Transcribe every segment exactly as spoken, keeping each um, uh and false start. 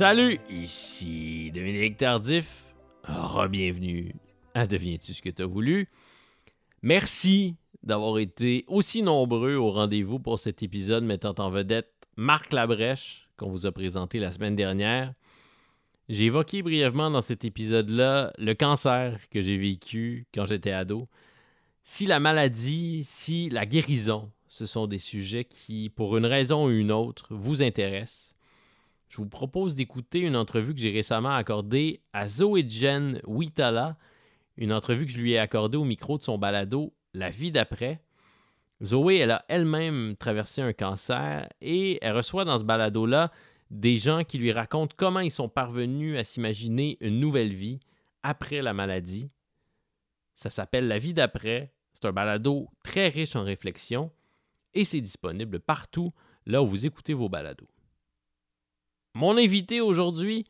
Salut, ici Dominique Tardif. Re-bienvenue à Deviens-tu ce que tu as voulu. Merci d'avoir été aussi nombreux au rendez-vous pour cet épisode mettant en vedette Marc Labrèche, qu'on vous a présenté la semaine dernière. J'ai évoqué brièvement dans cet épisode-là le cancer que j'ai vécu quand j'étais ado. Si la maladie, si la guérison, ce sont des sujets qui, pour une raison ou une autre, vous intéressent, je vous propose d'écouter une entrevue que j'ai récemment accordée à Zoé Jen Witala, une entrevue que je lui ai accordée au micro de son balado « La vie d'après ». Zoé, elle a elle-même traversé un cancer et elle reçoit dans ce balado-là des gens qui lui racontent comment ils sont parvenus à s'imaginer une nouvelle vie après la maladie. Ça s'appelle « La vie d'après ». C'est un balado très riche en réflexion et c'est disponible partout là où vous écoutez vos balados. Mon invité aujourd'hui,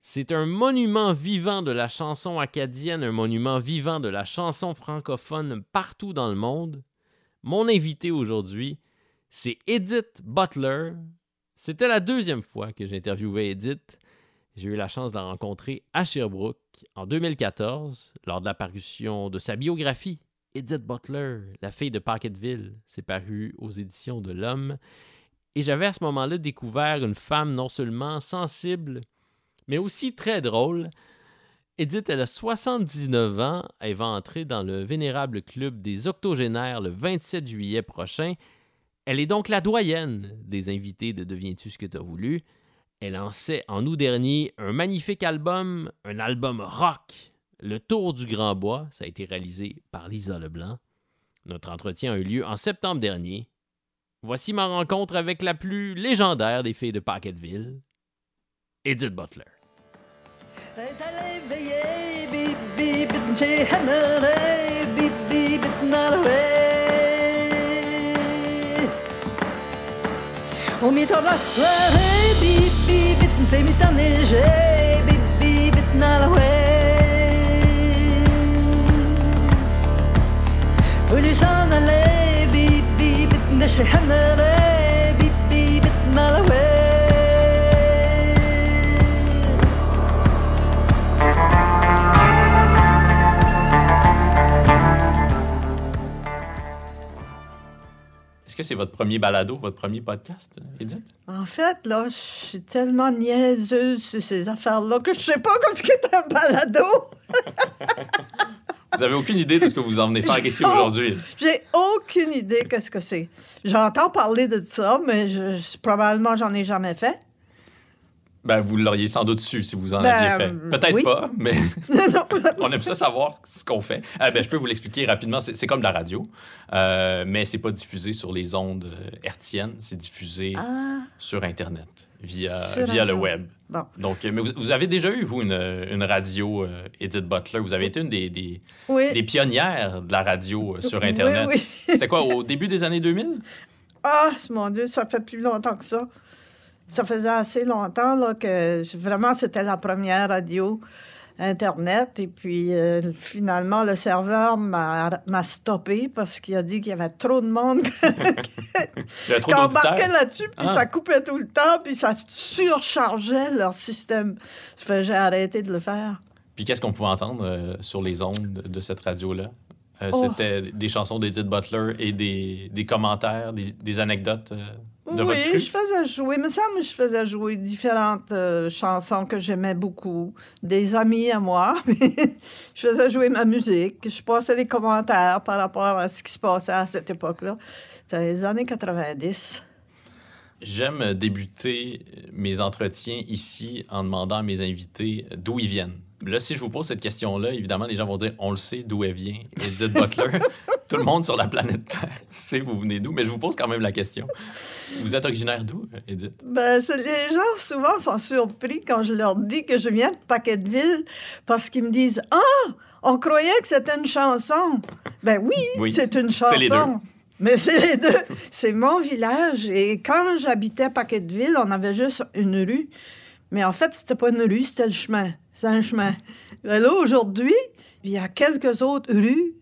c'est un monument vivant de la chanson acadienne, un monument vivant de la chanson francophone partout dans le monde. Mon invité aujourd'hui, c'est Edith Butler. C'était la deuxième fois que j'interviewais Edith. J'ai eu la chance de la rencontrer à Sherbrooke en deux mille quatorze, lors de la parution de sa biographie, Edith Butler, la fille de Paquetville. C'est paru aux éditions de l'Homme. Et j'avais à ce moment-là découvert une femme non seulement sensible, mais aussi très drôle. Edith, elle a soixante-dix-neuf ans, elle va entrer dans le vénérable club des octogénaires le vingt-sept juillet prochain. Elle est donc la doyenne des invités de Deviens-tu ce que tu as voulu. Elle lançait en août dernier un magnifique album, un album rock, Le Tour du Grand Bois. Ça a été réalisé par Lise Leblanc. Notre entretien a eu lieu en septembre dernier. Voici ma rencontre avec la plus légendaire des filles de Paquetville, Edith Butler. نشي حنري بيبي بتنا Est-ce que c'est votre premier balado, votre premier podcast, Edith? En fait, là, je suis tellement niaiseuse sur ces affaires-là que je sais pas ce qu'est un balado. Vous n'avez aucune idée de ce que vous en venez faire ici aujourd'hui. J'ai aucune idée qu'est-ce que c'est. J'entends parler de ça, mais je, je, probablement j'en ai jamais fait. Ben, vous l'auriez sans doute su si vous en ben, aviez fait. Peut-être oui. Pas, mais on aime ça savoir ce qu'on fait. Euh, ben, je peux vous l'expliquer rapidement. C'est, c'est comme de la radio, euh, mais c'est pas diffusé sur les ondes hertziennes. C'est diffusé ah. sur Internet, via, sur via le web. Bon. Donc, mais vous, vous avez déjà eu, vous, une, une radio, euh, Edith Butler. Vous avez été une des, des, oui. des pionnières de la radio euh, sur Internet. Oui, oui. C'était quoi, au début des années deux mille? Ah, c'est mon Dieu, ça fait plus longtemps que ça. Ça faisait assez longtemps là, que je, vraiment, c'était la première radio Internet. Et puis, euh, finalement, le serveur m'a, m'a stoppé parce qu'il a dit qu'il y avait trop de monde qui embarquait là-dessus. Puis ah. ça coupait tout le temps. Puis ça surchargeait leur système. Ça fait que j'ai arrêté de le faire. Puis qu'est-ce qu'on pouvait entendre euh, sur les ondes de cette radio-là? Euh, oh. C'était des chansons d'Edith Butler et des, des commentaires, des, des anecdotes euh... Oui, je faisais jouer, mais ça, je faisais jouer différentes euh, chansons que j'aimais beaucoup, des amis à moi. Je faisais jouer ma musique, je passais les commentaires par rapport à ce qui se passait à cette époque-là. C'était les années quatre-vingt-dix. J'aime débuter mes entretiens ici en demandant à mes invités d'où ils viennent. Là, si je vous pose cette question-là, évidemment, les gens vont dire « On le sait d'où elle vient, Edith Butler. » Tout le monde sur la planète Terre sait vous venez d'où, mais je vous pose quand même la question. Vous êtes originaire d'où, Edith? Bien, les gens, souvent, sont surpris quand je leur dis que je viens de Paquetville parce qu'ils me disent « Ah, on croyait que c'était une chanson. » Ben oui, oui, c'est une chanson. C'est les deux. Mais c'est les deux. C'est mon village. Et quand j'habitais Paquetville, on avait juste une rue. Mais en fait, c'était pas une rue, c'était le chemin. C'est un chemin. Là, aujourd'hui, il y a quelques autres rues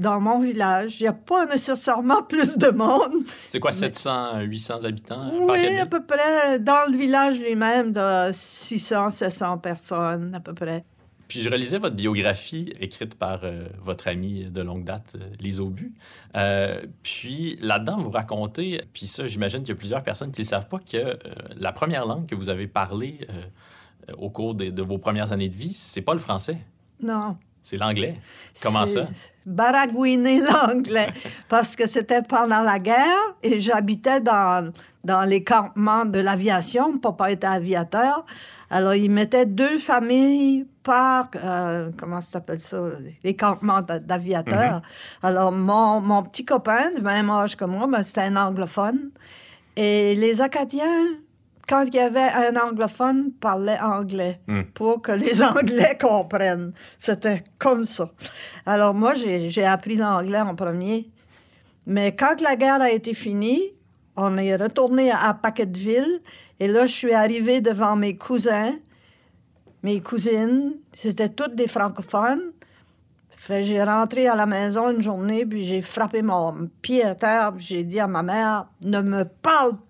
dans mon village, il n'y a pas nécessairement plus de monde. C'est quoi, sept cents, huit cents habitants? Oui, à peu près. Dans le village lui-même, de six cents, sept cents personnes, à peu près. Puis je relisais votre biographie écrite par euh, votre amie de longue date, euh, Lise Aubut. Euh, puis là-dedans, vous racontez, puis ça, j'imagine qu'il y a plusieurs personnes qui ne savent pas que euh, la première langue que vous avez parlée euh, au cours de, de vos premières années de vie, c'est pas le français. Non. C'est l'anglais. Comment c'est ça? Baragouiner l'anglais. Parce que c'était pendant la guerre et j'habitais dans, dans les campements de l'aviation. Mon papa était aviateur. Alors, ils mettaient deux familles par... Euh, comment ça s'appelle ça? Les campements d'aviateurs. Mm-hmm. Alors, mon, mon petit copain, du même âge que moi, ben, c'était un anglophone. Et les Acadiens... Quand il y avait un anglophone, parlait anglais mm. pour que les Anglais comprennent. C'était comme ça. Alors moi, j'ai, j'ai appris l'anglais en premier. Mais quand la guerre a été finie, on est retourné à Paquetville. Et là, je suis arrivée devant mes cousins, mes cousines. C'était toutes des francophones. Fait, j'ai rentré à la maison une journée, puis j'ai frappé mon pied à terre. Puis j'ai dit à ma mère, ne me parle pas.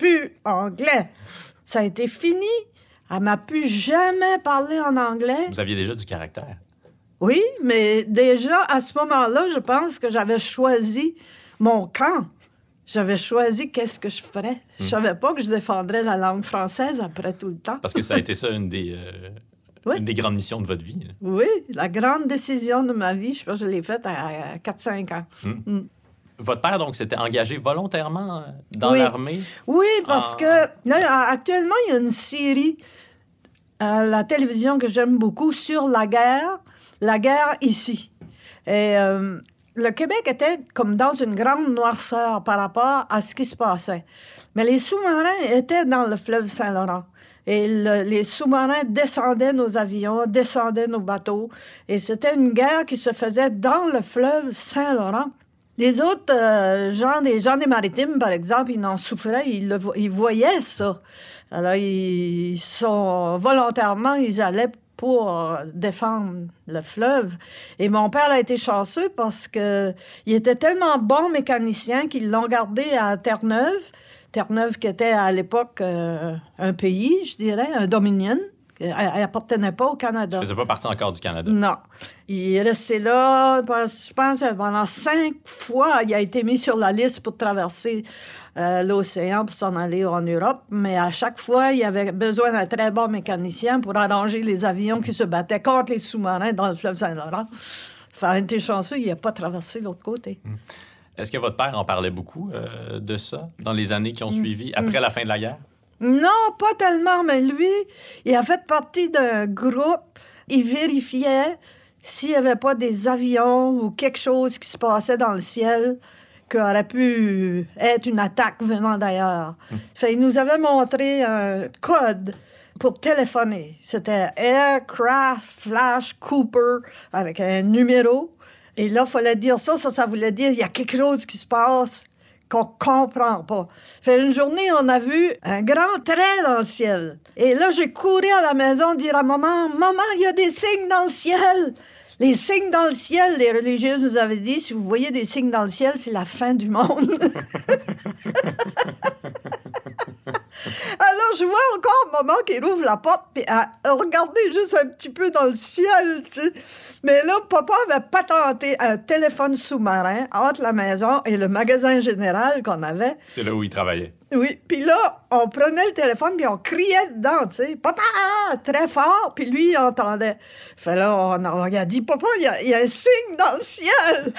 Plus anglais. Ça a été fini. Elle m'a plus jamais parlé en anglais. Vous aviez déjà du caractère. Oui, mais déjà, à ce moment-là, je pense que j'avais choisi mon camp. J'avais choisi qu'est-ce que je ferais. Mmh. Je savais pas que je défendrais la langue française après tout le temps. Parce que ça a été ça, une des, euh, oui. une des grandes missions de votre vie. Oui, la grande décision de ma vie, je pense que je l'ai faite à quatre à cinq ans. Mmh. Mmh. Votre père, donc, s'était engagé volontairement dans oui. l'armée? Oui, parce en... que là, actuellement, il y a une série à la télévision que j'aime beaucoup sur la guerre, la guerre ici. Et euh, le Québec était comme dans une grande noirceur par rapport à ce qui se passait. Mais les sous-marins étaient dans le fleuve Saint-Laurent. Et le, les sous-marins descendaient nos avions, descendaient nos bateaux. Et c'était une guerre qui se faisait dans le fleuve Saint-Laurent. Les autres euh, gens, les gens des maritimes, par exemple, ils en souffraient, ils, le, ils voyaient ça. Alors, ils sont volontairement, ils allaient pour défendre le fleuve. Et mon père a été chanceux parce que il était tellement bon mécanicien qu'ils l'ont gardé à Terre-Neuve. Terre-Neuve qui était à l'époque euh, un pays, je dirais, un dominion. Elle appartenait pas au Canada. Ça faisait pas partie encore du Canada. Non. Il est resté là, je pense, pendant cinq fois, il a été mis sur la liste pour traverser euh, l'océan pour s'en aller en Europe. Mais à chaque fois, il avait besoin d'un très bon mécanicien pour arranger les avions qui se battaient contre les sous-marins dans le fleuve Saint-Laurent. Enfin, il était chanceux, il n'a pas traversé l'autre côté. Mmh. Est-ce que votre père en parlait beaucoup euh, de ça dans les années qui ont suivi, mmh. après mmh. la fin de la guerre? Non, pas tellement, mais lui, il a fait partie d'un groupe. Il vérifiait s'il n'y avait pas des avions ou quelque chose qui se passait dans le ciel qui aurait pu être une attaque venant d'ailleurs. Mmh. Fait, il nous avait montré un code pour téléphoner. C'était Aircraft Flash Cooper avec un numéro. Et là, il fallait dire ça, ça, ça voulait dire il y a quelque chose qui se passe. Qu'on comprend pas. Fait une journée, on a vu un grand trait dans le ciel. Et là, j'ai couru à la maison dire à maman, « Maman, il y a des signes dans le ciel! » Les signes dans le ciel, les religieuses nous avaient dit, « Si vous voyez des signes dans le ciel, c'est la fin du monde. » Alors, je vois encore maman qui rouvre la porte puis à regarder juste un petit peu dans le ciel, tu sais. Mais là, papa avait patenté un téléphone sous-marin entre la maison et le magasin général qu'on avait. C'est là où il travaillait. Oui, puis là, on prenait le téléphone puis on criait dedans, tu sais. « Papa! » Très fort, puis lui, il entendait. Fait là, on, on a dit « Papa, il y a, il y a un signe dans le ciel! »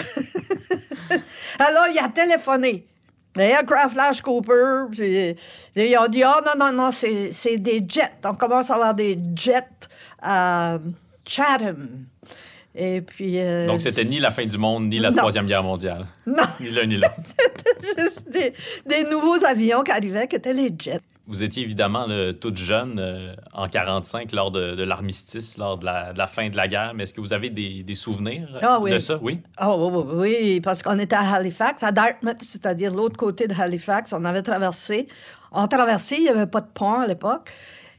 Alors, il a téléphoné. Aircraft Flash Cooper, puis, ils ont dit « Ah oh, non, non, non, c'est, c'est des jets. » On commence à avoir des jets à Chatham. Et puis... Euh, Donc, c'était ni la fin du monde, ni la non. Troisième Guerre mondiale. Non. Ni l'un, ni l'autre. C'était juste des, des nouveaux avions qui arrivaient, qui étaient les jets. Vous étiez évidemment là, toute jeune, euh, en quarante-cinq, lors de, de l'armistice, lors de la, de la fin de la guerre. Mais est-ce que vous avez des, des souvenirs ah, oui. de ça? Oui. Oh, oui, oui, parce qu'on était à Halifax, à Dartmouth, c'est-à-dire l'autre côté de Halifax. On avait traversé. On traversait, il n'y avait pas de pont à l'époque.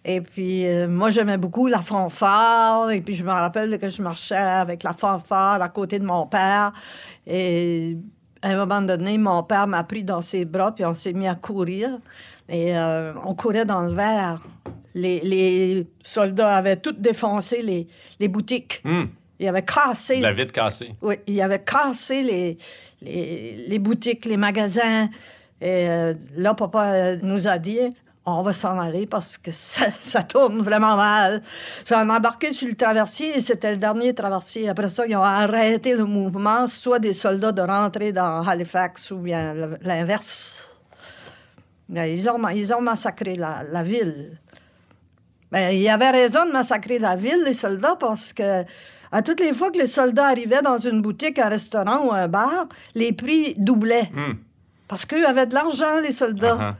Et puis, euh, moi, j'aimais beaucoup la fanfare. Et puis, je me rappelle que je marchais avec la fanfare à côté de mon père. Et à un moment donné, mon père m'a pris dans ses bras, puis on s'est mis à courir. Et euh, on courait dans le verre. Les, les soldats avaient tout défoncé, les, les boutiques. Mmh. Ils avaient cassé... La vitre cassée. Oui, ils avaient cassé les, les, les boutiques, les magasins. Et euh, là, papa nous a dit... on va s'en aller parce que ça, ça tourne vraiment mal. On a embarqué sur le traversier et c'était le dernier traversier. Après ça, ils ont arrêté le mouvement, soit des soldats de rentrer dans Halifax ou bien l'inverse. Ils ont, ils ont massacré la, la ville. Mais ils avaient raison de massacrer la ville, les soldats, parce que à toutes les fois que les soldats arrivaient dans une boutique, un restaurant ou un bar, les prix doublaient. Mmh. Parce qu'eux avaient de l'argent, les soldats. Uh-huh.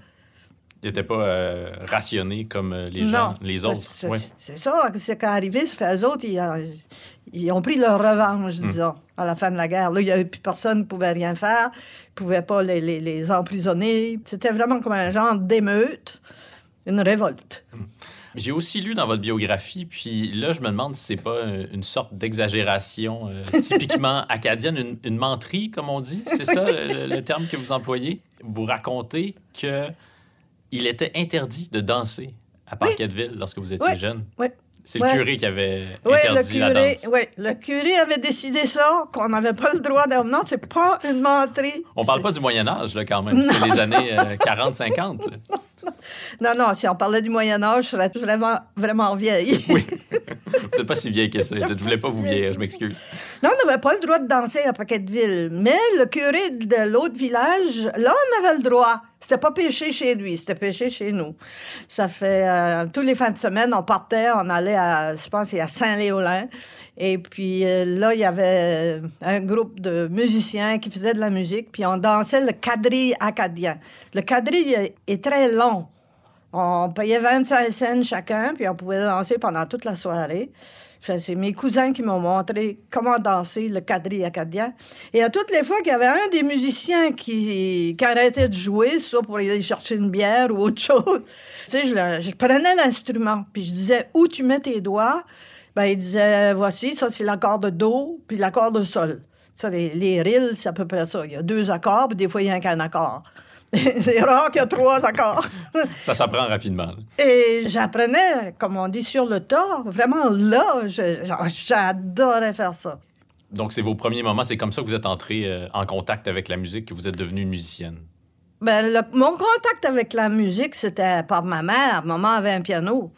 Ils n'étaient pas euh, rationnés comme les non, gens, les autres. C'est, ouais. c'est ça. C'est quand arrivé, c'est fait, eux autres, ils, euh, ils ont pris leur revanche, disons, mm. à la fin de la guerre. Là, il n'y avait plus personne, ne pouvait rien faire, ne pouvait pas les, les, les emprisonner. C'était vraiment comme un genre d'émeute, une révolte. Mm. J'ai aussi lu dans votre biographie, puis là, je me demande si c'est pas une sorte d'exagération euh, typiquement acadienne, une, une menterie, comme on dit. C'est ça le, le terme que vous employez. Vous racontez que... il était interdit de danser à Paquetville oui. lorsque vous étiez oui. jeune. Oui. C'est oui. le curé qui avait interdit oui, le curé, la danse. Oui, le curé avait décidé ça, qu'on n'avait pas le droit de... Non, c'est pas une menterie. On parle c'est... pas du Moyen-Âge, là, quand même. Non, c'est les non. années euh, quarante cinquante. Non, non, si on parlait du Moyen-Âge, je serais vraiment, vraiment vieille. Oui. Vous n'êtes pas si vieille que ça. Je ne voulais pas vous vieillir, je m'excuse. Non, on n'avait pas le droit de danser à Paquetville. Mais le curé de l'autre village, là, on avait le droit. C'était pas péché chez lui, c'était péché chez nous. Ça fait... Euh, tous les fins de semaine, on partait, on allait à... Je pense, c'est à Saint-Léolin. Et puis euh, là, il y avait un groupe de musiciens qui faisaient de la musique, puis on dansait le quadrille acadien. Le quadrille est très long. On payait vingt-cinq cents chacun, puis on pouvait danser pendant toute la soirée. Enfin, c'est mes cousins qui m'ont montré comment danser le quadrille acadien. Et à toutes les fois qu'il y avait un des musiciens qui, qui arrêtait de jouer, soit pour aller chercher une bière ou autre chose, tu sais, je, le, je prenais l'instrument, puis je disais « Où tu mets tes doigts ?» Ben, il disait, voici, ça, c'est l'accord de do, puis l'accord de sol. Ça, les, les rilles, c'est à peu près ça. Il y a deux accords, puis des fois, il n'y a qu'un accord. C'est rare qu'il y a trois accords. Ça s'apprend rapidement. Et j'apprenais, comme on dit, sur le tas. Vraiment, là, je, genre, j'adorais faire ça. Donc, c'est vos premiers moments. C'est comme ça que vous êtes entrée euh, en contact avec la musique, que vous êtes devenue musicienne. Bien, le, mon contact avec la musique, c'était par ma mère. Maman avait un piano.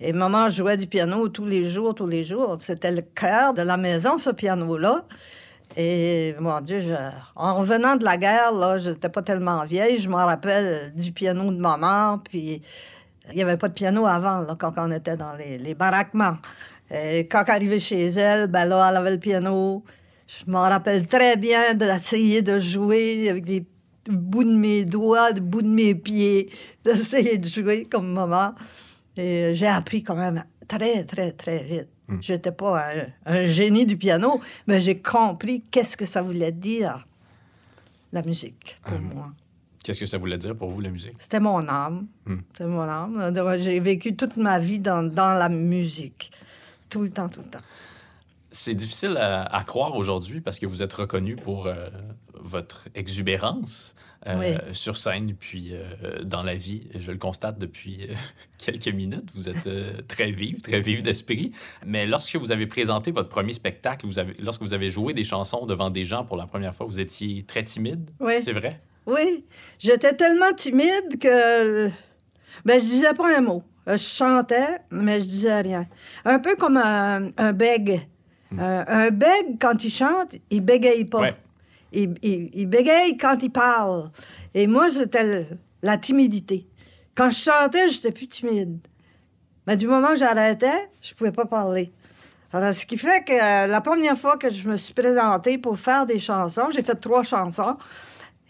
Et maman jouait du piano tous les jours, tous les jours. C'était le cœur de la maison, ce piano-là. Et, mon Dieu, je... en revenant de la guerre, là, j'étais pas tellement vieille. Je m'en rappelle du piano de maman. Puis, il n'y avait pas de piano avant, là, quand on était dans les, les baraquements. Et quand arrivait chez elle, ben là, elle avait le piano. Je m'en rappelle très bien d'essayer de jouer avec des bouts de mes doigts, des bouts de mes pieds, d'essayer de jouer comme maman. Et j'ai appris quand même très, très, très vite. Mm. Je n'étais pas un, un génie du piano, mais j'ai compris qu'est-ce que ça voulait dire, la musique, pour hum. moi. Qu'est-ce que ça voulait dire pour vous, la musique? C'était mon âme. Mm. C'était mon âme. J'ai vécu toute ma vie dans, dans la musique, tout le temps, tout le temps. C'est difficile à, à croire aujourd'hui parce que vous êtes reconnu pour euh, votre exubérance. Euh, oui. Sur scène, puis euh, dans la vie. Je le constate depuis euh, quelques minutes. Vous êtes euh, très vive, très vive d'esprit. Mais lorsque vous avez présenté votre premier spectacle, vous avez, lorsque vous avez joué des chansons devant des gens pour la première fois, vous étiez très timide, oui. C'est vrai? Oui. J'étais tellement timide que... Ben, je disais pas un mot. Je chantais, mais je disais rien. Un peu comme un, un bègue. Mmh. Un, un bègue, quand il chante, il bégaye pas. Ouais. Il, il, il bégaye quand il parle. Et moi, c'était le, la timidité. Quand je chantais, j'étais plus timide. Mais du moment que j'arrêtais, je pouvais pas parler. Alors, ce qui fait que euh, la première fois que je me suis présentée pour faire des chansons, j'ai fait trois chansons.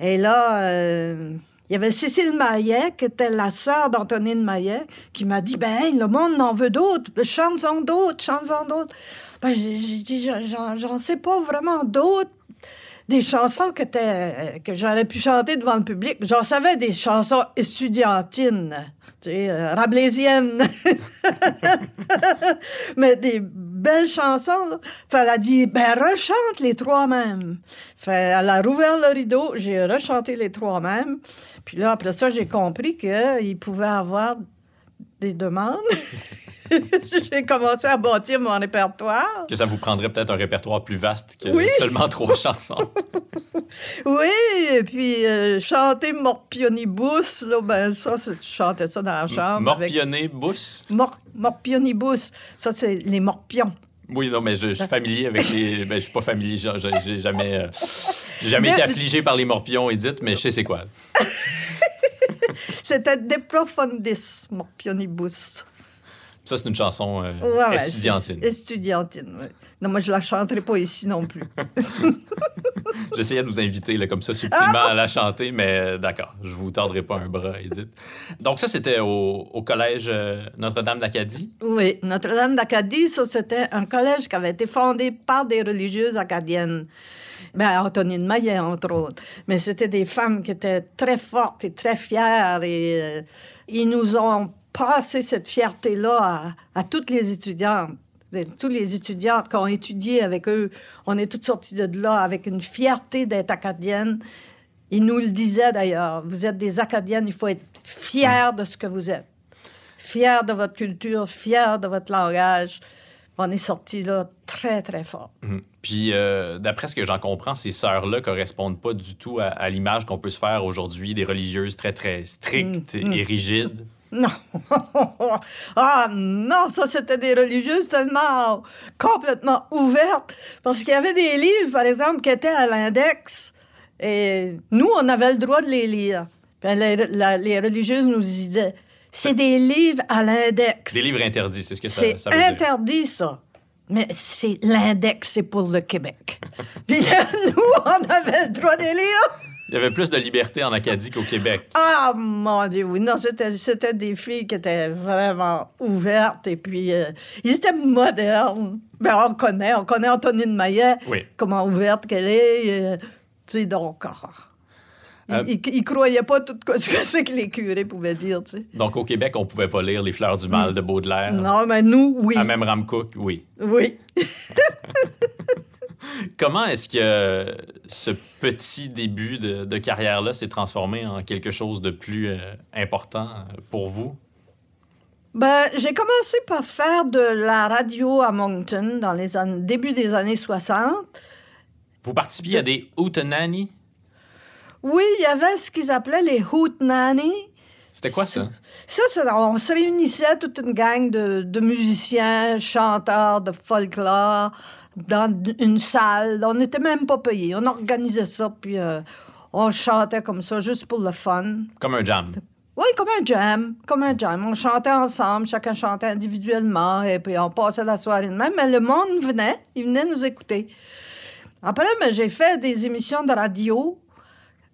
Et là, euh, il y avait Cécile Maillet, qui était la sœur d'Antonine Maillet, qui m'a dit, « Ben, hey, le monde en veut d'autres. Chansons d'autres, chansons d'autres. Ben, » j'ai dit, « J'en sais pas vraiment d'autres. » des chansons que, que j'aurais pu chanter devant le public. J'en savais des chansons estudiantines, tu sais, euh, rabelaisiennes, mais des belles chansons. Là. Fait, elle a dit, ben rechante les trois mêmes. Fait, elle a rouvert le rideau, j'ai rechanté les trois mêmes. Puis là, après ça, j'ai compris qu'il pouvait avoir des demandes. J'ai commencé à bâtir mon répertoire. Que ça vous prendrait peut-être un répertoire plus vaste que oui. seulement trois chansons. Oui, et puis euh, chanter Morpionibus, là, ben ça, c'est, je chantais ça dans la chambre. Morpionibus? Avec... Mor- Morpionibus, ça, c'est les morpions. Oui, non, mais je, je suis familier avec les... ben, je suis pas familier, j'ai, j'ai jamais, euh, j'ai jamais mais... été affligé par les morpions, Edith, mais je sais c'est quoi. C'était De Profundis, Morpionibus. Ça, c'est une chanson euh, ouais, ouais, estudiantine. Estudiantine, oui. Non, moi, je la chanterai pas ici non plus. J'essayais de vous inviter là, comme ça, subtilement ah! à la chanter, mais euh, d'accord, je vous tordrai pas un bras, Edith. Donc ça, c'était au, au collège euh, Notre-Dame d'Acadie? Oui, Notre-Dame d'Acadie, ça, c'était un collège qui avait été fondé par des religieuses acadiennes. Bien, Antonine Maillet, entre autres. Mais c'était des femmes qui étaient très fortes et très fières. Et euh, ils nous ont... passer cette fierté-là à, à toutes les étudiantes, tous les étudiantes qui ont étudié avec eux. On est toutes sorties de là avec une fierté d'être acadienne. Ils nous le disaient d'ailleurs. Vous êtes des Acadiennes, il faut être fiers de ce que vous êtes. Fiers de votre culture, fiers de votre langage. On est sortis là très, très fort. Mmh. Puis, euh, d'après ce que j'en comprends, ces sœurs-là ne correspondent pas du tout à, à l'image qu'on peut se faire aujourd'hui des religieuses très, très strictes mmh. et mmh. rigides. Non. Ah non, ça, c'était des religieuses seulement complètement ouvertes. Parce qu'il y avait des livres, par exemple, qui étaient à l'index. Et nous, on avait le droit de les lire. Puis les, la, les religieuses nous disaient, c'est des livres à l'index. Des livres interdits, c'est ce que ça, c'est ça veut dire. C'est interdit, ça. Mais c'est l'index, c'est pour le Québec. Puis là, nous, on avait le droit de les lire. Il y avait plus de liberté en Acadie qu'au Québec. Ah, mon Dieu, oui. Non, c'était, c'était des filles qui étaient vraiment ouvertes. Et puis, euh, ils étaient modernes. Ben, on connaît, on connaît Antonine Maillet, oui. Comment ouverte qu'elle est. Euh, tu sais, donc... Oh. Euh, ils il, il croyaient pas tout ce que c'est que les curés pouvaient dire, tu sais. Donc, au Québec, on pouvait pas lire Les Fleurs du Mal de Baudelaire. Non, mais nous, oui. À même Ram Cook, oui. Oui. Comment est-ce que ce petit début de, de carrière-là s'est transformé en quelque chose de plus euh, important pour vous? Ben, j'ai commencé par faire de la radio à Moncton dans les an- début des années soixante. Vous participiez de... à des hootenannies? Oui, il y avait ce qu'ils appelaient les hootenannies. C'était quoi, ça? Ça, ça on se réunissait, toute une gang de, de musiciens, chanteurs, de folklore... dans une salle. On n'était même pas payés. On organisait ça, puis euh, on chantait comme ça, juste pour le fun. Comme un jam. Oui, comme un jam. Comme un jam. On chantait ensemble, chacun chantait individuellement, et puis on passait la soirée de même. Mais le monde venait, il venait nous écouter. Après, ben, j'ai fait des émissions de radio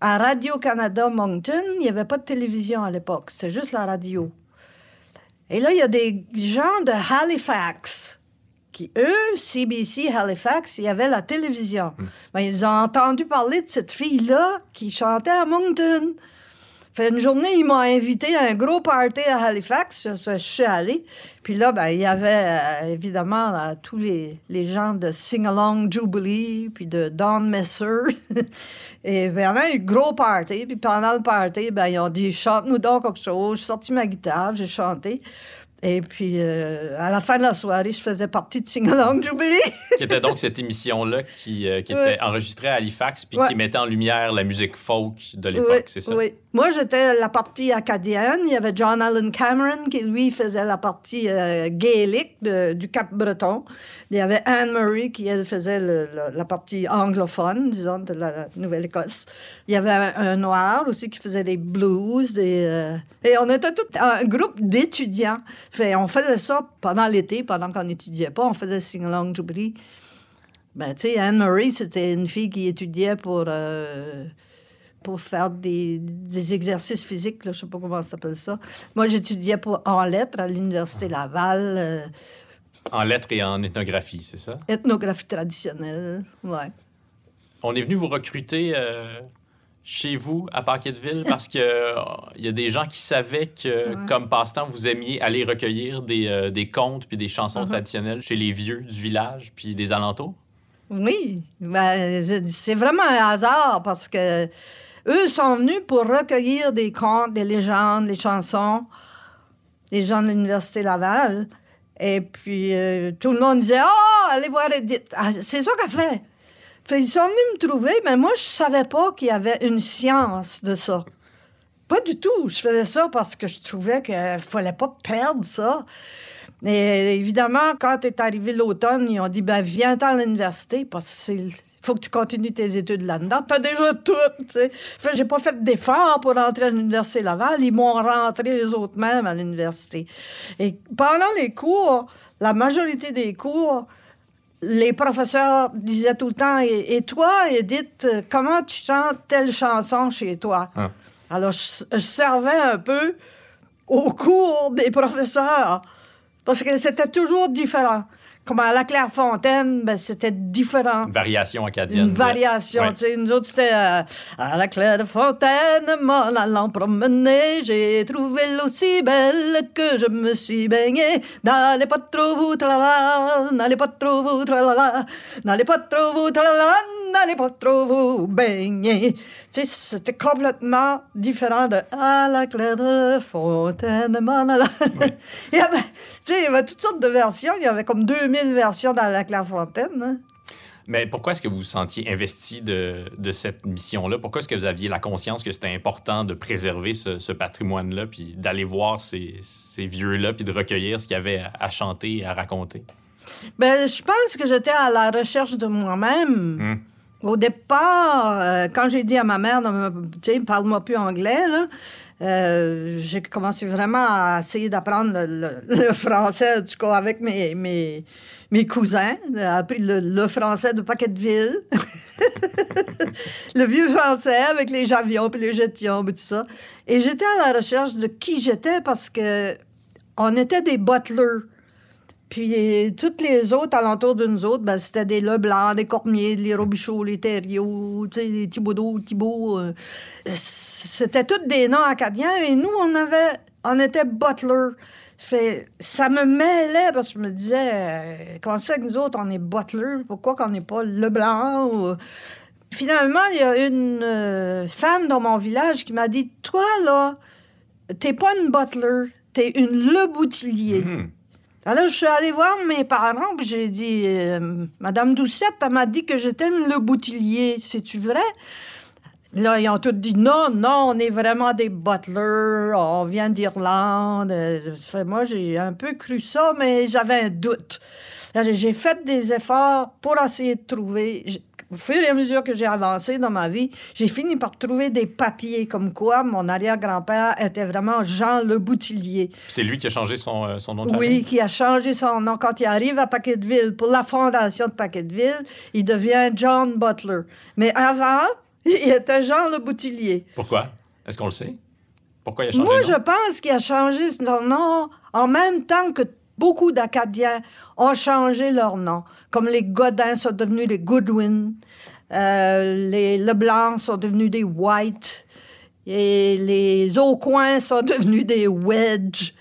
à Radio-Canada Moncton. Il n'y avait pas de télévision à l'époque, c'était juste la radio. Et là, il y a des gens de Halifax... qui, eux, C B C, Halifax, il y avait la télévision. Mm. Ben, ils ont entendu parler de cette fille-là qui chantait à Moncton. Fait une journée, ils m'ont invité à un gros party à Halifax. Je, je suis allée. Puis là, ben, il y avait, euh, évidemment, là, tous les, les gens de Singalong Jubilee, puis de Don Messer. Et vraiment, un gros party. Puis pendant le party, ben, ils ont dit, chante-nous donc quelque chose. J'ai sorti ma guitare, j'ai chanté. Et puis, euh, à la fin de la soirée, je faisais partie de Singalong Jubilee. Qui était donc cette émission-là qui, euh, qui était oui. enregistrée à Halifax puis oui. qui mettait en lumière la musique folk de l'époque, oui. c'est ça? Oui. Moi, j'étais la partie acadienne. Il y avait John Allen Cameron qui, lui, faisait la partie euh, gaélique de, du Cap-Breton. Il y avait Anne-Marie qui, elle, faisait le, le, la partie anglophone, disons, de la Nouvelle-Écosse. Il y avait un, un Noir aussi qui faisait des blues. Des, euh... Et on était tout un groupe d'étudiants. Fait, on faisait ça pendant l'été, pendant qu'on n'étudiait pas. On faisait Singalong Jubilee. Ben, tu sais, Anne-Marie, c'était une fille qui étudiait pour, euh, pour faire des, des exercices physiques. Je sais pas comment ça s'appelle ça. Moi, j'étudiais pour, en lettres à l'Université Laval. Euh, en lettres et en ethnographie, c'est ça? Ethnographie traditionnelle, oui. on est venu vous recruter euh, chez vous, à Paquetville, parce qu'il euh, y a des gens qui savaient que, ouais. comme passe-temps, vous aimiez aller recueillir des, euh, des contes puis des chansons uh-huh. traditionnelles chez les vieux du village puis des alentours. Oui. Ben, c'est vraiment un hasard, parce que eux sont venus pour recueillir des contes, des légendes, des chansons, des gens de l'Université Laval. Et puis, euh, tout le monde disait « Ah, oh, allez voir Edith! Ah, » C'est ça qu'elle fait. Fait. Ils sont venus me trouver, mais moi, je savais pas qu'il y avait une science de ça. Pas du tout. Je faisais ça parce que je trouvais qu'il ne fallait pas perdre ça. Et évidemment, quand est arrivé l'automne, ils ont dit « Ben, viens-t'en à l'université, parce que c'est... » Il faut que tu continues tes études là-dedans. T'as déjà tout, tu sais. Fait, j'ai pas fait d'effort pour rentrer à l'Université Laval. Ils m'ont rentré les autres mêmes à l'université. Et pendant les cours, la majorité des cours, les professeurs disaient tout le temps, « Et toi, Edith, comment tu chantes telle chanson chez toi? Ah. » Alors, je, je servais un peu au cours des professeurs, parce que c'était toujours différent. Comme à la Clairefontaine, ben, c'était différent. Une variation acadienne. Une variation, ouais. Tu sais. Nous autres, c'était euh, « À la Clairefontaine, m'en allant promener, j'ai trouvé l'eau si belle que je me suis baignée. N'allez pas trop vous, tralala, n'allez pas trop vous, tralala, n'allez pas trop vous, tralala, n'allez pas trop vous baigner. » Tu sais, c'était complètement différent de « À la Clairefontaine, m'en allant... » Tu sais, il y avait toutes sortes de versions. Il y avait comme deux mille versions dans la Clairefontaine. Hein? Mais pourquoi est-ce que vous vous sentiez investi de, de cette mission-là? Pourquoi est-ce que vous aviez la conscience que c'était important de préserver ce, ce patrimoine-là, puis d'aller voir ces, ces vieux-là, puis de recueillir ce qu'il y avait à, à chanter et à raconter? Bien, je pense que j'étais à la recherche de moi-même. Mmh. Au départ, euh, quand j'ai dit à ma mère, « Tiens, parle-moi plus anglais », là, Euh, j'ai commencé vraiment à essayer d'apprendre le, le, le français, en tout cas, avec mes, mes, mes cousins. J'ai appris le, le français de Paquetville. Le vieux français avec les javions puis les jetons et tout ça. Et j'étais à la recherche de qui j'étais, parce que on était des Butler. Puis toutes les autres alentour de nous autres, ben, c'était des Leblanc, des Cormier, les Robichaud, les Thériault, les Thibaudot, Thibault. Euh, c'était tous des noms acadiens. Et nous, on avait, on était Butler. Fait, ça me mêlait, parce que je me disais, euh, comment ça fait que nous autres, on est Butler? Pourquoi qu'on n'est pas Leblanc? Ou... Finalement, il y a une euh, femme dans mon village qui m'a dit, « Toi, là, t'es pas une Butler, t'es une Le Boutillier. Mm-hmm. » Alors, je suis allée voir mes parents, puis j'ai dit... Euh, Madame Doucette, elle m'a dit que j'étais une Le Boutillier. C'est-tu vrai? Là, ils ont tous dit, non, non, on est vraiment des Butler, on vient d'Irlande. Fait, moi, j'ai un peu cru ça, mais j'avais un doute. Là, j'ai fait des efforts pour essayer de trouver... Au fur et à mesure que j'ai avancé dans ma vie, j'ai fini par trouver des papiers comme quoi mon arrière-grand-père était vraiment Jean Le Boutillier. C'est lui qui a changé son, euh, son nom de famille? Oui, qui a changé son nom. Quand il arrive à Paquetville, pour la fondation de Paquetville, il devient John Butler. Mais avant, il était Jean Le Boutillier. Pourquoi? Est-ce qu'on le sait? Pourquoi il a changé Moi, je pense qu'il a changé son nom en même temps que beaucoup d'Acadiens ont changé leur nom, comme les Godin sont devenus les Goodwin, euh, les Leblanc sont devenus des White, et les Aucoins sont devenus des Wedge.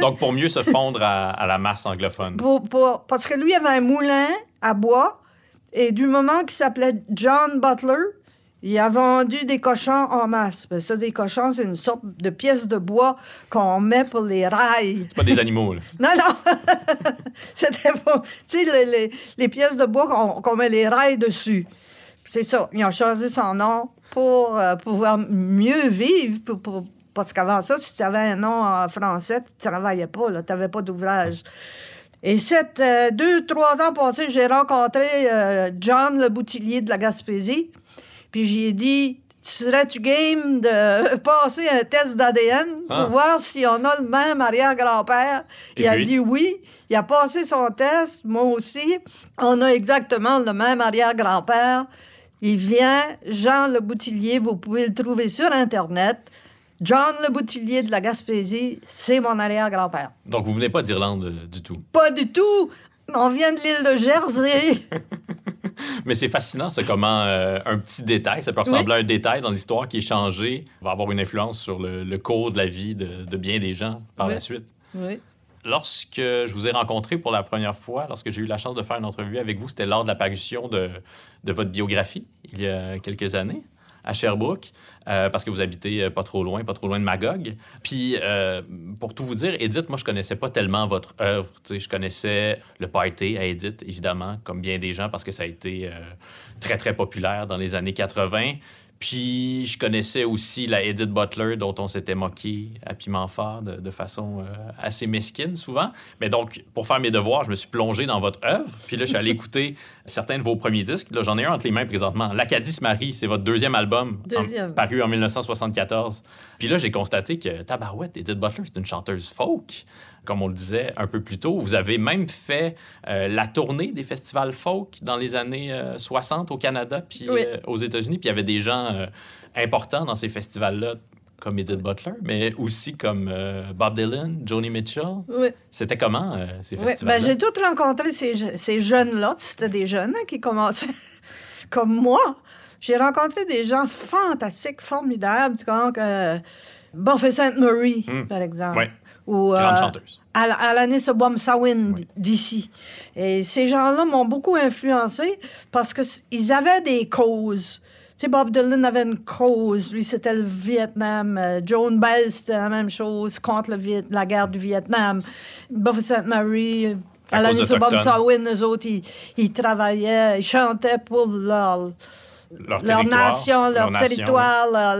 Donc, pour mieux se fondre à, à la masse anglophone. Pour, pour, parce que lui avait un moulin à bois, et du moment qu'il s'appelait John Butler, il a vendu des cochons en masse. Ben ça, des cochons, c'est une sorte de pièce de bois qu'on met pour les rails. C'est pas des animaux, là. Non, non. C'était pas... Tu sais, les, les, les pièces de bois qu'on, qu'on met les rails dessus. C'est ça. Ils ont changé son nom pour euh, pouvoir mieux vivre. Pour, pour... Parce qu'avant ça, si tu avais un nom en français, tu travaillais pas, là. Tu n'avais pas d'ouvrage. Et cette euh, deux, trois ans passés, j'ai rencontré euh, Jean Le Boutillier de la Gaspésie. Puis j'ai dit, serais-tu game de passer un test d'A D N pour ah. voir si on a le même arrière-grand-père? Et il a dit oui. Il a passé son test, moi aussi. On a exactement le même arrière-grand-père. Il vient, Jean Le Boutillier, vous pouvez le trouver sur Internet. John Le Boutillier de la Gaspésie, c'est mon arrière-grand-père. Donc vous venez pas d'Irlande euh, du tout? Pas du tout! On vient de l'île de Jersey. Mais c'est fascinant, c'est comment euh, un petit détail, ça peut ressembler oui. à un détail dans l'histoire qui est changé, va avoir une influence sur le, le cours de la vie de, de bien des gens par oui. la suite. Oui. Lorsque je vous ai rencontré pour la première fois, lorsque j'ai eu la chance de faire une entrevue avec vous, c'était lors de la parution de, de votre biographie, il y a quelques années, à Sherbrooke, euh, parce que vous habitez pas trop loin, pas trop loin de Magog. Puis, euh, pour tout vous dire, Edith, moi, je connaissais pas tellement votre œuvre. T'sais, je connaissais le party à Edith, évidemment, comme bien des gens, parce que ça a été euh, très, très populaire dans les années quatre-vingt. Puis, je connaissais aussi la Edith Butler, dont on s'était moqué à Pimentfort de, de façon euh, assez mesquine, souvent. Mais donc, pour faire mes devoirs, je me suis plongé dans votre œuvre. Puis là, je suis allé écouter certains de vos premiers disques. Là, j'en ai un entre les mains présentement. L'Acadie se marie, c'est votre deuxième album, deuxième. En, paru en dix-neuf soixante-quatorze. Puis là, j'ai constaté que tabarouette, Edith Butler, c'est une chanteuse folk. Comme on le disait un peu plus tôt, vous avez même fait euh, la tournée des festivals folk dans les années euh, soixante au Canada puis oui. euh, aux États-Unis. Puis il y avait des gens euh, importants dans ces festivals-là, comme Edith Butler, mais aussi comme euh, Bob Dylan, Joni Mitchell. Oui. C'était comment, euh, ces festivals-là? Oui, ben, j'ai toutes rencontré ces, ces jeunes-là. C'était des jeunes hein, qui commençaient comme moi. J'ai rencontré des gens fantastiques, formidables, comme euh, Buffy Sainte-Marie, mm. par exemple. Oui. Ou euh, Al- Alanis Obomsawin oui. d'ici. Et ces gens-là m'ont beaucoup influencé parce qu'ils avaient des causes. Tu sais, Bob Dylan avait une cause. Lui, c'était le Vietnam. Euh, Joan Baez, c'était la même chose contre le Viet- la guerre du Vietnam. Buffy Sainte-Marie, à Alanis Obomsawin, eux autres, ils, ils travaillaient, ils chantaient pour leur... Leur, leur nation, leur, leur territoire, nation.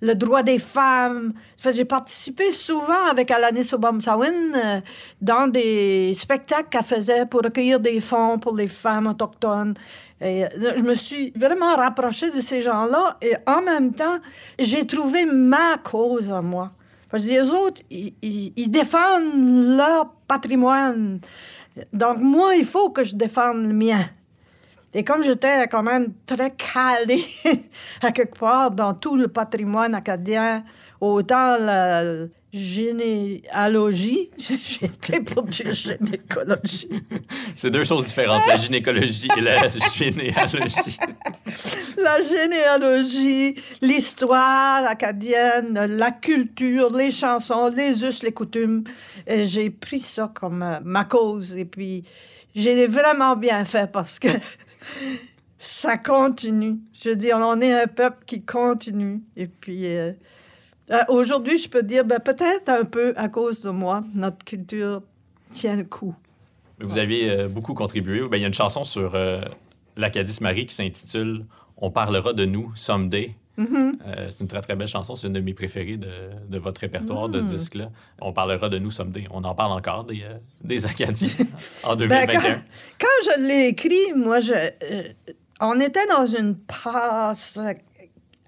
Le, le droit des femmes. Enfin, j'ai participé souvent avec Alanis Obomsawin euh, dans des spectacles qu'elle faisait pour recueillir des fonds pour les femmes autochtones. Et, euh, je me suis vraiment rapprochée de ces gens-là et en même temps, j'ai trouvé ma cause à moi. Parce que les autres, ils, ils, ils défendent leur patrimoine. Donc moi, il faut que je défende le mien. Et comme j'étais quand même très calée à quelque part dans tout le patrimoine acadien, autant la généalogie, j'étais pour dire gynécologie. C'est deux choses différentes, la gynécologie et la généalogie. La généalogie, l'histoire acadienne, la culture, les chansons, les us, les coutumes. Et j'ai pris ça comme ma cause et puis j'ai vraiment bien fait parce que... Ça continue. Je veux dire, on est un peuple qui continue. Et puis, euh, euh, aujourd'hui, je peux dire, ben, peut-être un peu à cause de moi, notre culture tient le coup. Vous ouais. avez euh, beaucoup contribué. Ben, il y a une chanson sur euh, l'Acadie se marie qui s'intitule « On parlera de nous someday ». Mm-hmm. Euh, c'est une très, très belle chanson. C'est une de mes préférées de, de votre répertoire, mm. de ce disque-là. On parlera de nous someday. On en parle encore des, euh, des Acadies en deux mille vingt et un. Ben, quand, quand je l'ai écrit, moi, je, euh, on était dans une passe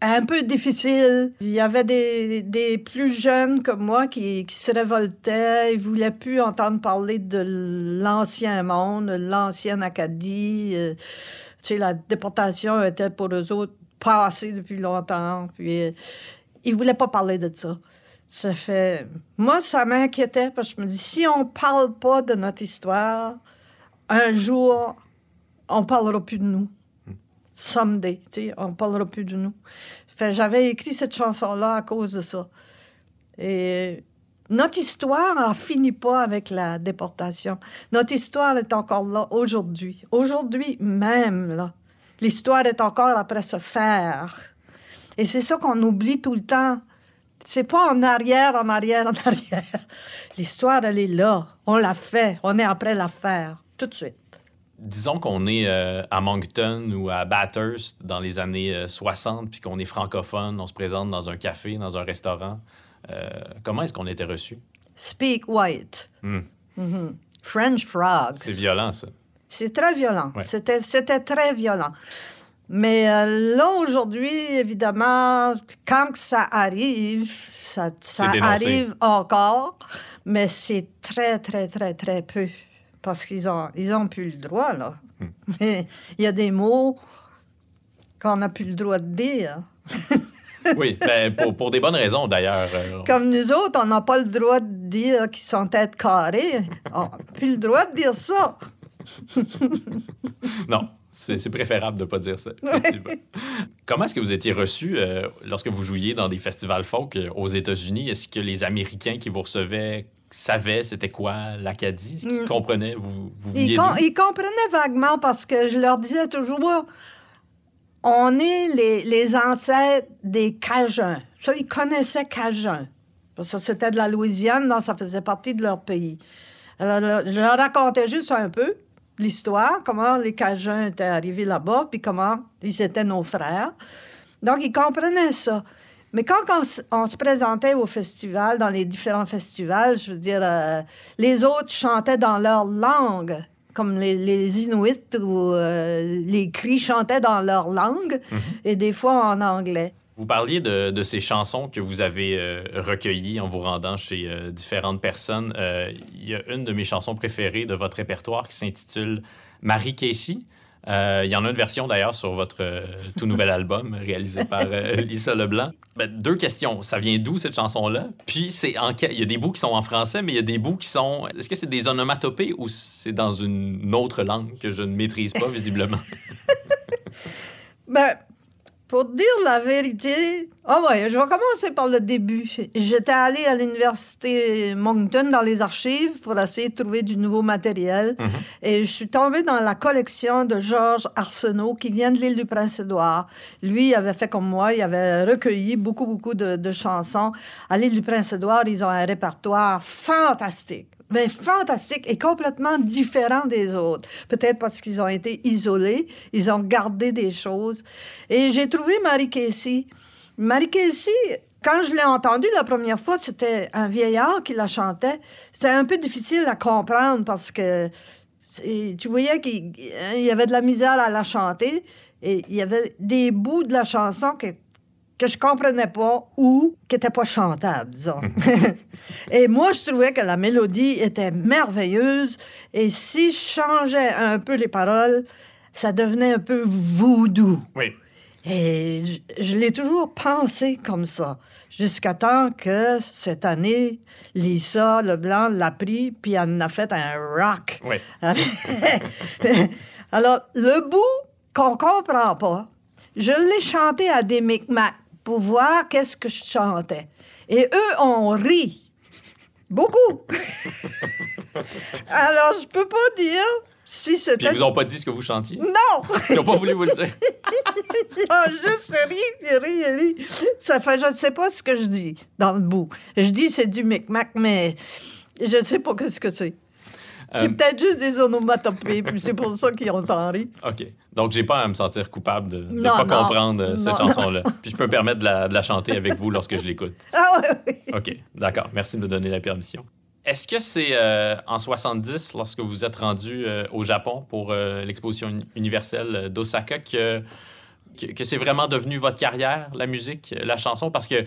un peu difficile. Il y avait des, des plus jeunes comme moi qui, qui se révoltaient. Ils ne voulaient plus entendre parler de l'ancien monde, l'ancienne Acadie. Euh, tu sais, la déportation était pour eux autres passé depuis longtemps, puis euh, ils ne voulaient pas parler de ça. Ça fait... Moi, ça m'inquiétait, parce que je me dis, si on ne parle pas de notre histoire, un jour, on ne parlera plus de nous. Mm. Someday, tu sais, on ne parlera plus de nous. Fait, j'avais écrit cette chanson-là à cause de ça. Et notre histoire n'en finit pas avec la déportation. Notre histoire est encore là aujourd'hui. Aujourd'hui même, là. L'histoire est encore après se faire. Et c'est ça qu'on oublie tout le temps. C'est pas en arrière, en arrière, en arrière. L'histoire, elle est là. On l'a fait. On est après la faire. Tout de suite. Disons qu'on est euh, à Moncton ou à Bathurst dans les années euh, soixante, puis qu'on est francophone, on se présente dans un café, dans un restaurant. Euh, comment est-ce qu'on était reçu? Speak white. Mm. Mm-hmm. French frogs. C'est violent, ça. C'est très violent. Ouais. C'était, c'était très violent. Mais euh, là, aujourd'hui, évidemment, quand ça arrive, ça, ça arrive encore, mais c'est très, très, très, très peu. Parce qu'ils ont, ils ont plus le droit, là. Il y a des mots qu'on n'a plus le droit de dire. Oui, ben, pour, pour des bonnes raisons, d'ailleurs. Euh, Comme nous autres, on n'a pas le droit de dire qu'ils sont tête carrée. On n'a plus le droit de dire ça. Non, C'est, c'est préférable de ne pas dire ça. Comment est-ce que vous étiez reçu euh, lorsque vous jouiez dans des festivals folk aux États-Unis? Est-ce que les Américains qui vous recevaient savaient c'était quoi l'Acadie? Est-ce qu'ils comprenaient? Vous, vous ils, com- ils comprenaient vaguement parce que je leur disais toujours, on est les, les ancêtres des Cajuns. Ça, ils connaissaient Cajuns. Ça, c'était de la Louisiane, donc ça faisait partie de leur pays. Alors, je leur racontais juste un peu l'histoire, comment les Cajuns étaient arrivés là-bas, puis comment ils étaient nos frères. Donc, ils comprenaient ça. Mais quand on, on se présentait au festival, dans les différents festivals, je veux dire, euh, les autres chantaient dans leur langue, comme les, les Inuits ou euh, les Cris chantaient dans leur langue, mm-hmm. et des fois en anglais. Vous parliez de, de ces chansons que vous avez euh, recueillies en vous rendant chez euh, différentes personnes. Euh, il y a une de mes chansons préférées de votre répertoire qui s'intitule « Marie Caissie ». Euh, il y en a une version, d'ailleurs, sur votre euh, tout nouvel album réalisé par euh, Lise Leblanc. Ben, deux questions. Ça vient d'où, cette chanson-là? Puis, c'est en... il y a des bouts qui sont en français, mais il y a des bouts qui sont... Est-ce que c'est des onomatopées ou c'est dans une autre langue que je ne maîtrise pas, visiblement? Ben... Pour dire la vérité... Ah ouais, je vais commencer par le début. J'étais allée à l'université Moncton dans les archives pour essayer de trouver du nouveau matériel. Mm-hmm. Et je suis tombée dans la collection de Georges Arsenault qui vient de l'île du Prince-Édouard. Lui, il avait fait comme moi, il avait recueilli beaucoup, beaucoup de, de chansons. À l'île du Prince-Édouard, ils ont un répertoire fantastique. Mais fantastique et complètement différent des autres. Peut-être parce qu'ils ont été isolés, ils ont gardé des choses. Et j'ai trouvé Marie Caissie. Marie Caissie, quand je l'ai entendue la première fois, c'était un vieillard qui la chantait. C'était un peu difficile à comprendre parce que tu voyais qu'il y avait de la misère à la chanter et il y avait des bouts de la chanson qui que je comprenais pas ou qui n'était pas chantable, disons. Et moi, je trouvais que la mélodie était merveilleuse et si je changeais un peu les paroles, ça devenait un peu voodoo. Oui. Et je, je l'ai toujours pensé comme ça, jusqu'à temps que cette année, Lise Leblanc l'a pris puis elle en a fait un rock. Oui. Alors, le bout qu'on comprend pas, je l'ai chanté à des Micmacs pour voir qu'est-ce que je chantais. Et eux ont ri. Beaucoup. Alors, je peux pas dire si c'était... Puis ils vous ont pas dit ce que vous chantiez? Non! Ils ont pas voulu vous le dire? Ils ont juste ri, ri, ri. Ça fait... Je sais pas ce que je dis dans le bout. Je dis c'est du Micmac, mais je sais pas ce que c'est. C'est euh... peut-être juste des onomatopées, puis c'est pour ça qu'ils ont tant ri. OK. Donc, j'ai pas à me sentir coupable de ne pas non, comprendre non, cette non, chanson-là. Non. Puis je peux me permettre de la, de la chanter avec vous lorsque je l'écoute. Ah oui, oui. OK, d'accord. Merci de me donner la permission. Est-ce que c'est euh, en soixante-dix, lorsque vous êtes rendu euh, au Japon pour euh, l'exposition uni- universelle d'Osaka, que, que, que c'est vraiment devenu votre carrière, la musique, la chanson? Parce que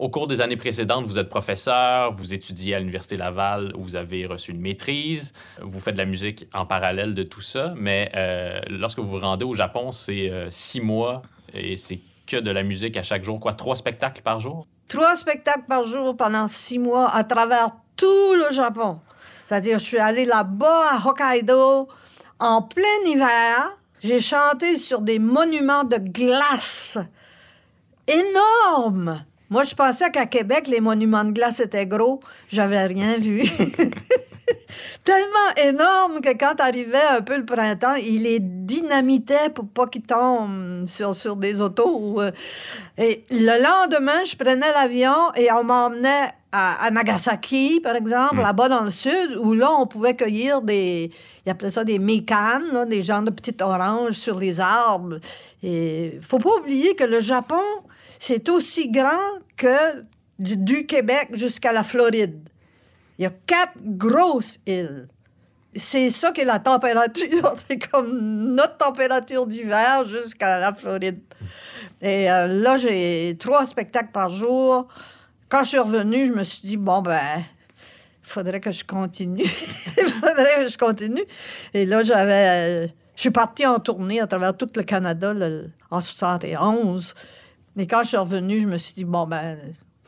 au cours des années précédentes, vous êtes professeur, vous étudiez à l'Université Laval, vous avez reçu une maîtrise, vous faites de la musique en parallèle de tout ça, mais euh, lorsque vous vous rendez au Japon, c'est euh, six mois et c'est que de la musique à chaque jour. Quoi, trois spectacles par jour? Trois spectacles par jour pendant six mois à travers tout le Japon. C'est-à-dire, je suis allée là-bas à Hokkaido en plein hiver. J'ai chanté sur des monuments de glace énormes. Moi, je pensais qu'à Québec, les monuments de glace étaient gros. J'avais rien vu. Tellement énorme que quand arrivait un peu le printemps, il les dynamitait pour pas qu'ils tombent sur, sur des autos. Et le lendemain, je prenais l'avion et on m'emmenait à, à Nagasaki, par exemple, mmh. là-bas dans le sud, où là, on pouvait cueillir des... Ils appelaient ça des mécanes, là, des genres de petites oranges sur les arbres. Et faut pas oublier que le Japon... C'est aussi grand que du, du Québec jusqu'à la Floride. Il y a quatre grosses îles. C'est ça qui est la température. C'est comme notre température d'hiver jusqu'à la Floride. Et euh, là, j'ai trois spectacles par jour. Quand je suis revenue, je me suis dit, bon, ben... il faudrait que je continue. Il faudrait que je continue. Et là, j'avais... Euh, je suis partie en tournée à travers tout le Canada là, en soixante et onze. Et quand je suis revenue, je me suis dit, bon, ben,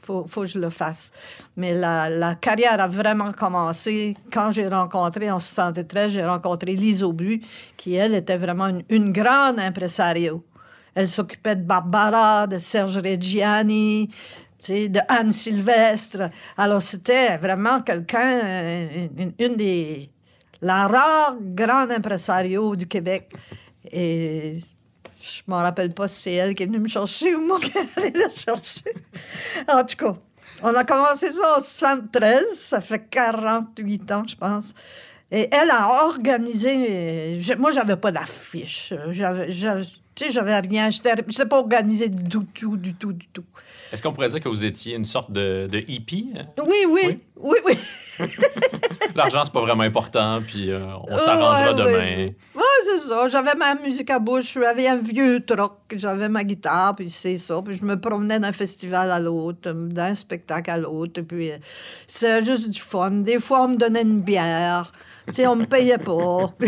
faut, faut que je le fasse. Mais la, la carrière a vraiment commencé quand j'ai rencontré, en soixante-treize, j'ai rencontré Lise Aubut, qui, elle, était vraiment une, une grande impresario. Elle s'occupait de Barbara, de Serge Reggiani, de Anne Sylvestre. Alors, c'était vraiment quelqu'un, une, une des... la rare grande impresario du Québec. Et... je ne m'en rappelle pas si c'est elle qui est venue me chercher ou moi qui allais la chercher. En tout cas, on a commencé ça en soixante-treize, ça fait quarante-huit ans, je pense. Et elle a organisé... Je, moi, je n'avais pas d'affiche. J'avais, j'avais, tu sais, j'avais rien. Je n'étais pas organisée du tout, du tout, du tout. Est-ce qu'on pourrait dire que vous étiez une sorte de, de hippie? Oui, oui, oui, oui. oui. L'argent, c'est pas vraiment important, puis euh, on s'arrangera ouais, demain. Oui, ouais, c'est ça. J'avais ma musique à bouche, j'avais un vieux troc, j'avais ma guitare, puis c'est ça. Puis je me promenais d'un festival à l'autre, d'un spectacle à l'autre, puis euh, c'était juste du fun. Des fois, on me donnait une bière. Tu sais, on me payait pas. Moi, tu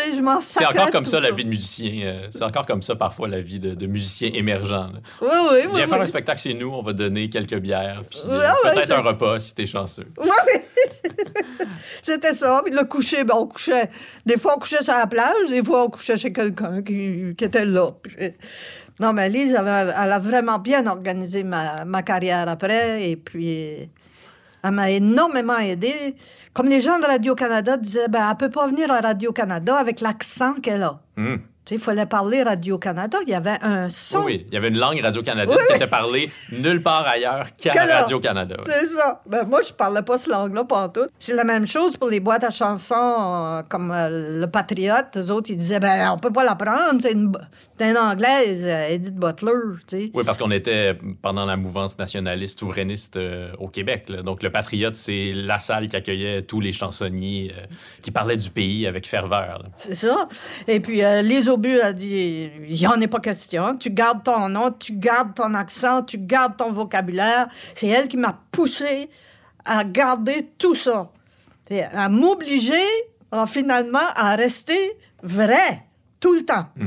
sais, je m'en sacrais. C'est encore comme ça, ça, la vie de musicien. Euh, c'est encore comme ça, parfois, la vie de, de musicien émergent. Là. Oui, oui, oui. Viens oui, faire oui. un spectacle chez nous, on va donner quelques bières, puis oui, euh, peut-être oui, un repas si t'es chanceux. Oui, oui. C'était ça. Puis le coucher, ben, on couchait. Des fois, on couchait sur la plage, des fois, on couchait chez quelqu'un qui, qui était là. Puis... non, mais Lise, elle a, elle a vraiment bien organisé ma, ma carrière après, et puis... elle m'a énormément aidée. Comme les gens de Radio-Canada disaient, ben, elle ne peut pas venir à Radio-Canada avec l'accent qu'elle a. Mm. Il fallait parler Radio-Canada. Il y avait un son. Oui, oui. Il y avait une langue radio-canadienne oui, qui oui. était parlée nulle part ailleurs qu'à Canada. Radio-Canada. Oui. C'est ça. Ben, moi, je ne parlais pas cette langue-là pantoute. C'est la même chose pour les boîtes à chansons euh, comme euh, Le Patriote. Eux autres, ils disaient, ben, on ne peut pas l'apprendre. C'est une, une Anglaise, euh, Edith Butler. T'sais. Oui, parce qu'on était pendant la mouvance nationaliste souverainiste euh, au Québec. Là. Donc, Le Patriote, c'est la salle qui accueillait tous les chansonniers euh, qui parlaient du pays avec ferveur. Là. C'est ça. Et puis, euh, les Obus a dit, il n'y en est pas question. Tu gardes ton nom, tu gardes ton accent, tu gardes ton vocabulaire. C'est elle qui m'a poussée à garder tout ça. Et à m'obliger, alors, finalement, à rester vrai tout le temps. Mmh.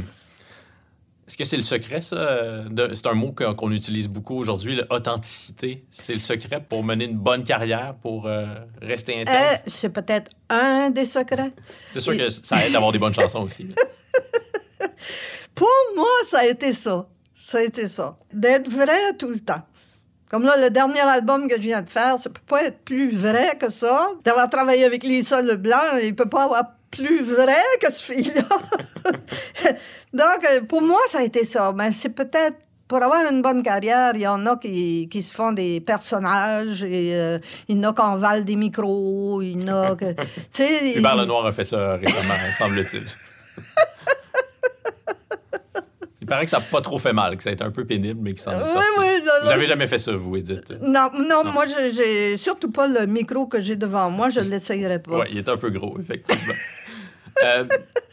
Est-ce que c'est le secret, ça? De, c'est un mot qu'on utilise beaucoup aujourd'hui, l'authenticité. C'est le secret pour mener une bonne carrière, pour euh, rester intègre? Euh, c'est peut-être un des secrets. C'est sûr Et... que ça aide d'avoir des bonnes chansons aussi. Pour moi, ça a été ça. Ça a été ça. D'être vrai tout le temps. Comme là, le dernier album que je viens de faire, ça ne peut pas être plus vrai que ça. D'avoir travaillé avec Lise Leblanc, il ne peut pas avoir plus vrai que ce fille-là. Donc, pour moi, ça a été ça. Mais c'est peut-être... pour avoir une bonne carrière, il y en a qui, qui se font des personnages, et, euh, il y en a qui envalent des micros, il y en a... Que, Hubert il... Lenoir a fait ça récemment, semble-t-il. Il paraît que ça n'a pas trop fait mal, que ça a été un peu pénible, mais que ça en est sorti. Oui, oui, non, vous n'avez jamais fait ça, vous, Edith? Non, non, non. Moi, je, j'ai surtout pas le micro que j'ai devant moi, je ne l'essayerai pas. Oui, il est un peu gros, effectivement. euh,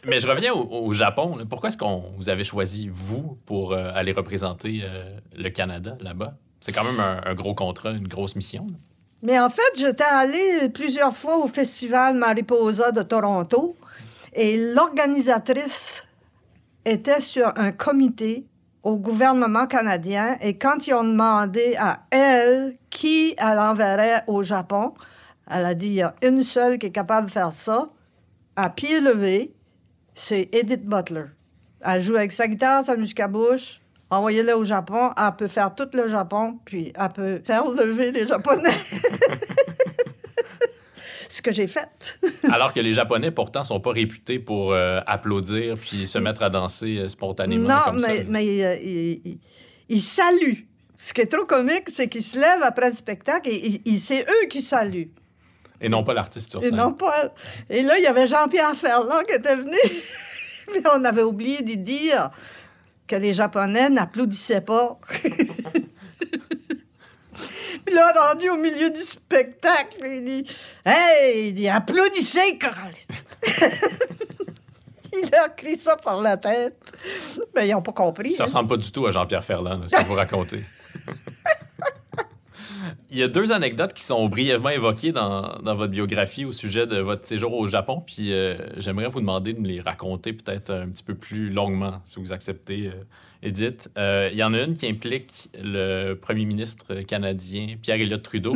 mais je reviens au, au Japon. Là. Pourquoi est-ce qu'on vous avez choisi, vous, pour euh, aller représenter euh, le Canada là-bas? C'est quand même un, un gros contrat, une grosse mission. Là. Mais en fait, j'étais allée plusieurs fois au festival Mariposa de Toronto, et l'organisatrice... était sur un comité au gouvernement canadien, et quand ils ont demandé à elle qui elle enverrait au Japon, elle a dit, il y a une seule qui est capable de faire ça, à pied levé, c'est Edith Butler. Elle joue avec sa guitare, sa musique à bouche, envoyez-la au Japon, elle peut faire tout le Japon, puis elle peut faire lever les Japonais. Ce que j'ai fait. Alors que les Japonais, pourtant, sont pas réputés pour euh, applaudir puis se mettre à danser euh, spontanément non, comme mais, ça. Non, mais euh, ils il, il saluent. Ce qui est trop comique, c'est qu'ils se lèvent après le spectacle et il, il, c'est eux qui saluent. Et non pas l'artiste sur scène. Et non pas... Et là, il y avait Jean-Pierre Ferland qui était venu. Mais on avait oublié d'y dire que les Japonais n'applaudissaient pas. Puis là, rendu au milieu du spectacle, il dit « Hey! » Il dit « Applaudissez, Coralie! » Il a crié ça par la tête. Mais ils n'ont pas compris. Ça ne hein. ressemble pas du tout à Jean-Pierre Ferland, ce que vous racontez. y a deux anecdotes qui sont brièvement évoquées dans, dans votre biographie au sujet de votre séjour au Japon, puis euh, j'aimerais vous demander de me les raconter peut-être un petit peu plus longuement, si vous acceptez, euh, Edith. Il euh, y en a une qui implique le premier ministre canadien Pierre-Éliott Trudeau,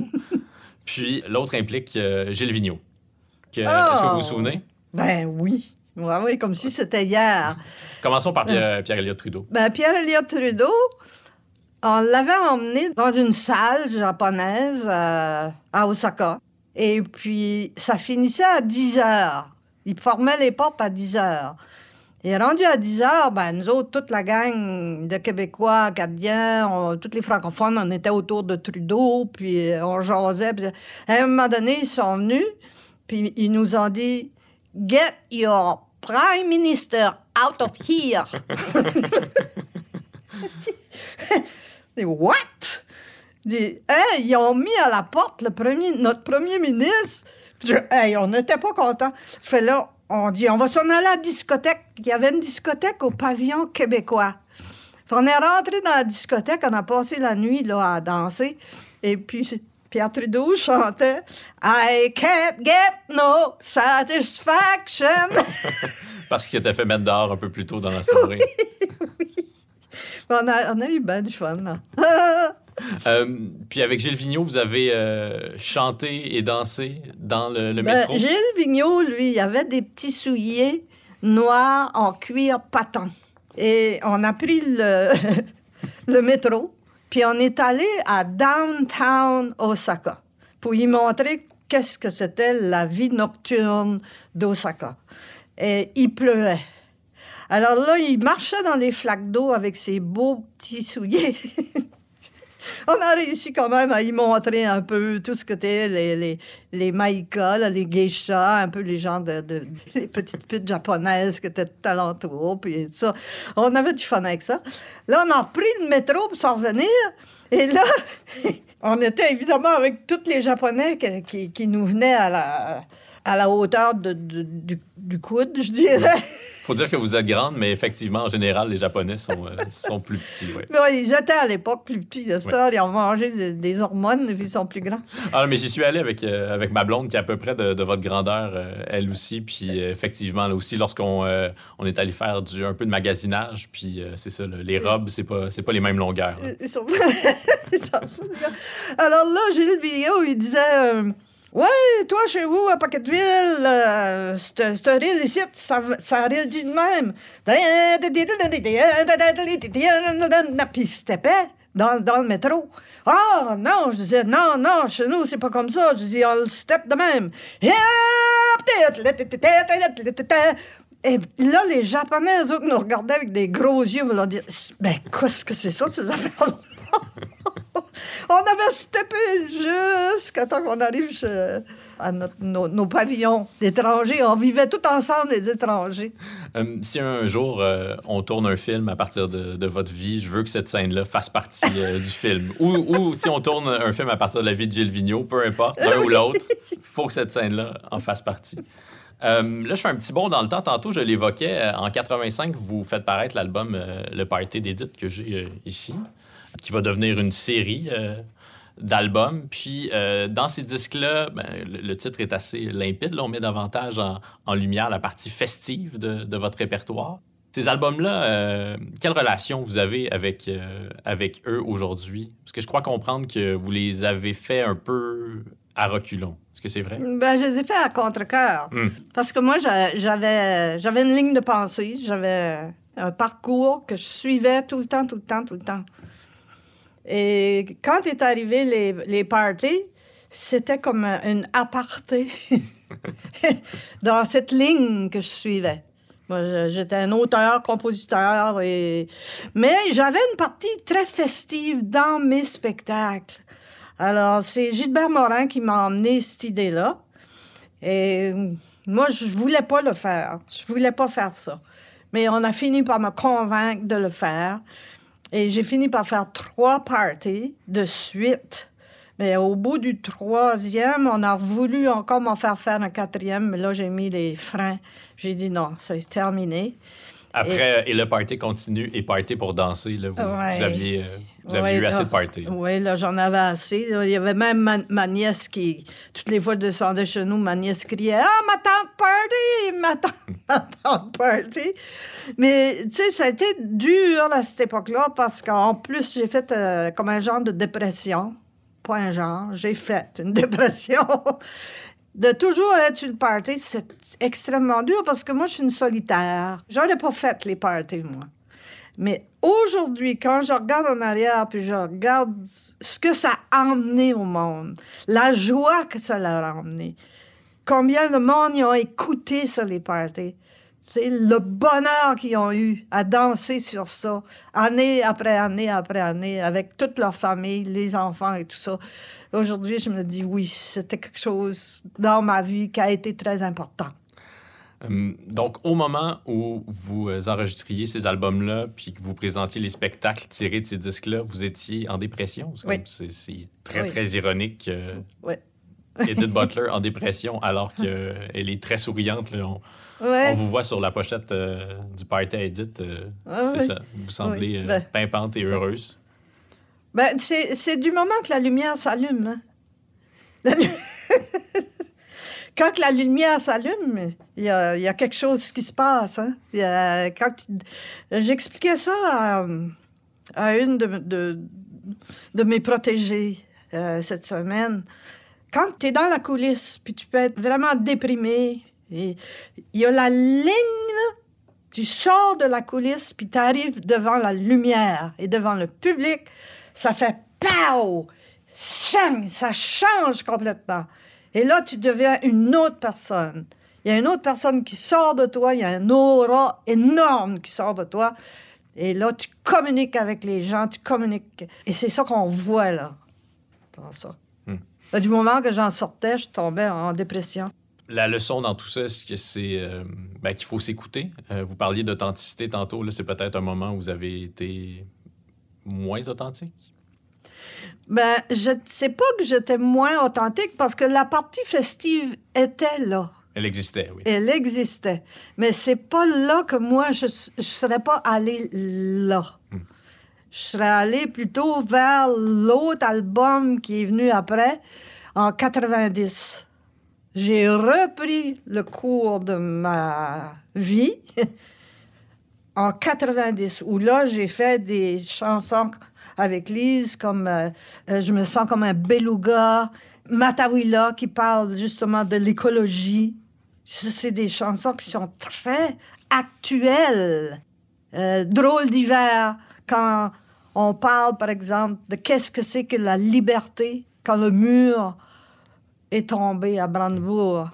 puis l'autre implique euh, Gilles Vigneault. Que, oh! Est-ce que vous vous souvenez? Ben oui. Oui, oui, comme si c'était hier. Commençons par Pierre, Pierre-Éliott Trudeau. Ben, Pierre-Éliott Trudeau, on l'avait emmené dans une salle japonaise euh, à Osaka. Et puis, ça finissait à dix heures. Il formait les portes à dix heures. Et rendu à dix heures, ben, nous autres, toute la gang de Québécois, Acadiens, on, tous les francophones, on était autour de Trudeau, puis on jasait. Puis à un moment donné, ils sont venus, puis ils nous ont dit « Get your prime minister out of here! » What? Dis, hey, ils ont mis à la porte le premier, notre premier ministre. Je, hey, on n'était pas contents. Fait là, on dit, on va s'en aller à la discothèque. Il y avait une discothèque au pavillon québécois. Fait on est rentrés dans la discothèque, on a passé la nuit là, à danser. Et puis Pierre Trudeau chantait « I can't get no satisfaction ». Parce qu'il était fait mettre dehors un peu plus tôt dans la soirée. Oui, oui. On a, on a eu bien du fun, là. euh, puis avec Gilles Vigneault, vous avez euh, chanté et dansé dans le, le métro. Ben, Gilles Vigneault, lui, il avait des petits souliers noirs en cuir patent. Et on a pris le, le métro. Puis on est allé à Downtown Osaka pour y montrer qu'est-ce que c'était la vie nocturne d'Osaka. Et il pleuvait. Alors là, il marchait dans les flaques d'eau avec ses beaux petits souliers. On a réussi quand même à y montrer un peu tout ce que c'était les, les, les maïkas, là, les geishas, un peu les gens de, de les petites putes japonaises qui étaient tout à l'entour, puis tout ça. On avait du fun avec ça. Là, on a pris le métro pour s'en revenir, et là, on était évidemment avec tous les Japonais qui, qui, qui nous venaient à la, à la hauteur de, de, du, du coude, je dirais. Faut dire que vous êtes grande, mais effectivement, en général, les Japonais sont, euh, sont plus petits. Ouais. Oui, ils étaient à l'époque plus petits. De star, ouais. Ils ont mangé des, des hormones, puis ils sont plus grands. Ah, mais j'y suis allé avec, euh, avec ma blonde, qui est à peu près de, de votre grandeur, euh, elle aussi. Puis euh, effectivement, là aussi, lorsqu'on euh, on est allé faire du, un peu de magasinage, puis euh, c'est ça, le, les robes, c'est pas, c'est pas les mêmes longueurs. Là. Ils sont... ils sont... Alors là, j'ai lu une vidéo où il disait... Euh... « Ouais, toi, chez vous, à Paquetville, euh, c'est un rire ici, ça, ça rire du même. » Puis c'était épais dans, dans le métro. « Ah, oh, non! » Je disais, « Non, non, chez nous, c'est pas comme ça. » Je dis, « On le step de même. » Et là, les Japonais, eux, nous regardaient avec des gros yeux, ils leur disaient, « Ben, qu'est-ce que c'est ça, ces affaires-là? » On avait steppé jusqu'à temps qu'on arrive chez, à notre, nos, nos pavillons d'étrangers. On vivait tout ensemble, les étrangers. Euh, si un jour, euh, on tourne un film à partir de, de votre vie, je veux que cette scène-là fasse partie euh, du film. Ou, ou si on tourne un film à partir de la vie de Gilles Vigneault, peu importe, l'un ou l'autre, il faut que cette scène-là en fasse partie. Euh, là, je fais un petit bond dans le temps. Tantôt, je l'évoquais. En quatre-vingt-cinq, vous faites paraître l'album euh, Le Party d'Edith que j'ai euh, ici, qui va devenir une série euh, d'albums. Puis, euh, dans ces disques-là, ben, le, le titre est assez limpide. Là, on met davantage en, en lumière la partie festive de, de votre répertoire. Ces albums-là, euh, quelle relation vous avez avec, euh, avec eux aujourd'hui? Parce que je crois comprendre que vous les avez fait un peu à reculons. Est-ce que c'est vrai? Ben, je les ai fait à contre-cœur. Mmh. Parce que moi, j'avais, j'avais une ligne de pensée. J'avais un parcours que je suivais tout le temps, tout le temps, tout le temps. Et quand est arrivé les, les parties, c'était comme une aparté dans cette ligne que je suivais. Moi, j'étais un auteur, compositeur, et... mais j'avais une partie très festive dans mes spectacles. Alors, c'est Gilbert Morin qui m'a emmené cette idée-là. Et moi, je voulais pas le faire. Je voulais pas faire ça. Mais on a fini par me convaincre de le faire. Et j'ai fini par faire trois parties de suite. Mais au bout du troisième, on a voulu encore m'en faire faire un quatrième. Mais là, j'ai mis les freins. J'ai dit non, c'est terminé. Après, et, et le party continue et party pour danser. Là, vous, ouais, vous aviez euh, Vous avez ouais, eu là, assez de party. Oui, là, j'en avais assez. Il y avait même ma, ma nièce qui, toutes les fois que je descendais chez nous, ma nièce criait « Ah, ma tante party! Ma tante, ma tante party! » Mais, tu sais, ça a été dur à cette époque-là parce qu'en plus, j'ai fait euh, comme un genre de dépression. Pas un genre, j'ai fait une dépression. De toujours être sur le party, c'est extrêmement dur parce que moi, je suis une solitaire. J'aurais pas fait les parties, moi. Mais aujourd'hui, quand je regarde en arrière, puis je regarde ce que ça a emmené au monde, la joie que ça leur a emmené, combien de monde ils ont écouté sur les parties, c'est le bonheur qu'ils ont eu à danser sur ça, année après année après année, avec toute leur famille, les enfants et tout ça. Aujourd'hui, je me dis, oui, c'était quelque chose dans ma vie qui a été très important. Donc, au moment où vous enregistriez ces albums-là puis que vous présentiez les spectacles tirés de ces disques-là, vous étiez en dépression. C'est, oui. Comme, c'est, c'est très, oui. très ironique. Euh, oui. Edith Butler en dépression alors qu'elle est très souriante. Là, on, ouais. on vous voit sur la pochette euh, du party à Edith. Euh, ah, c'est oui. ça. Vous semblez oui. ben, euh, pimpante et heureuse. Ben, c'est, c'est du moment que la lumière s'allume. Hein? La lumière... Quand la lumière s'allume, il y, y a quelque chose qui se passe. Hein? Y a, quand tu... J'expliquais ça à, à une de, de, de mes protégées euh, cette semaine. Quand tu es dans la coulisse, puis tu peux être vraiment déprimé, il y a la ligne, là, tu sors de la coulisse, puis tu arrives devant la lumière et devant le public, ça fait « pow », ça change complètement. Et là, tu deviens une autre personne. Il y a une autre personne qui sort de toi, il y a un aura énorme qui sort de toi. Et là, tu communiques avec les gens, tu communiques. Et c'est ça qu'on voit, là, dans ça. Hmm. Là, du moment que j'en sortais, je tombais en dépression. La leçon dans tout ça, c'est, que c'est euh, ben, qu'il faut s'écouter. Euh, vous parliez d'authenticité tantôt. Là, c'est peut-être un moment où vous avez été moins authentique. Ben, je ne sais pas que j'étais moins authentique parce que la partie festive était là. Elle existait, oui. Elle existait. Mais c'est pas là que moi, je ne serais pas allée là. Hum. Je serais allée plutôt vers l'autre album qui est venu après, en quatre-vingt-dix. J'ai repris le cours de ma vie en quatre-vingt-dix, où là, j'ai fait des chansons... avec Lise, comme euh, euh, je me sens comme un beluga, Matawila, qui parle justement de l'écologie. C'est des chansons qui sont très actuelles. Euh, Drôle d'hiver, quand on parle, par exemple, de qu'est-ce que c'est que la liberté quand le mur est tombé à Brandebourg,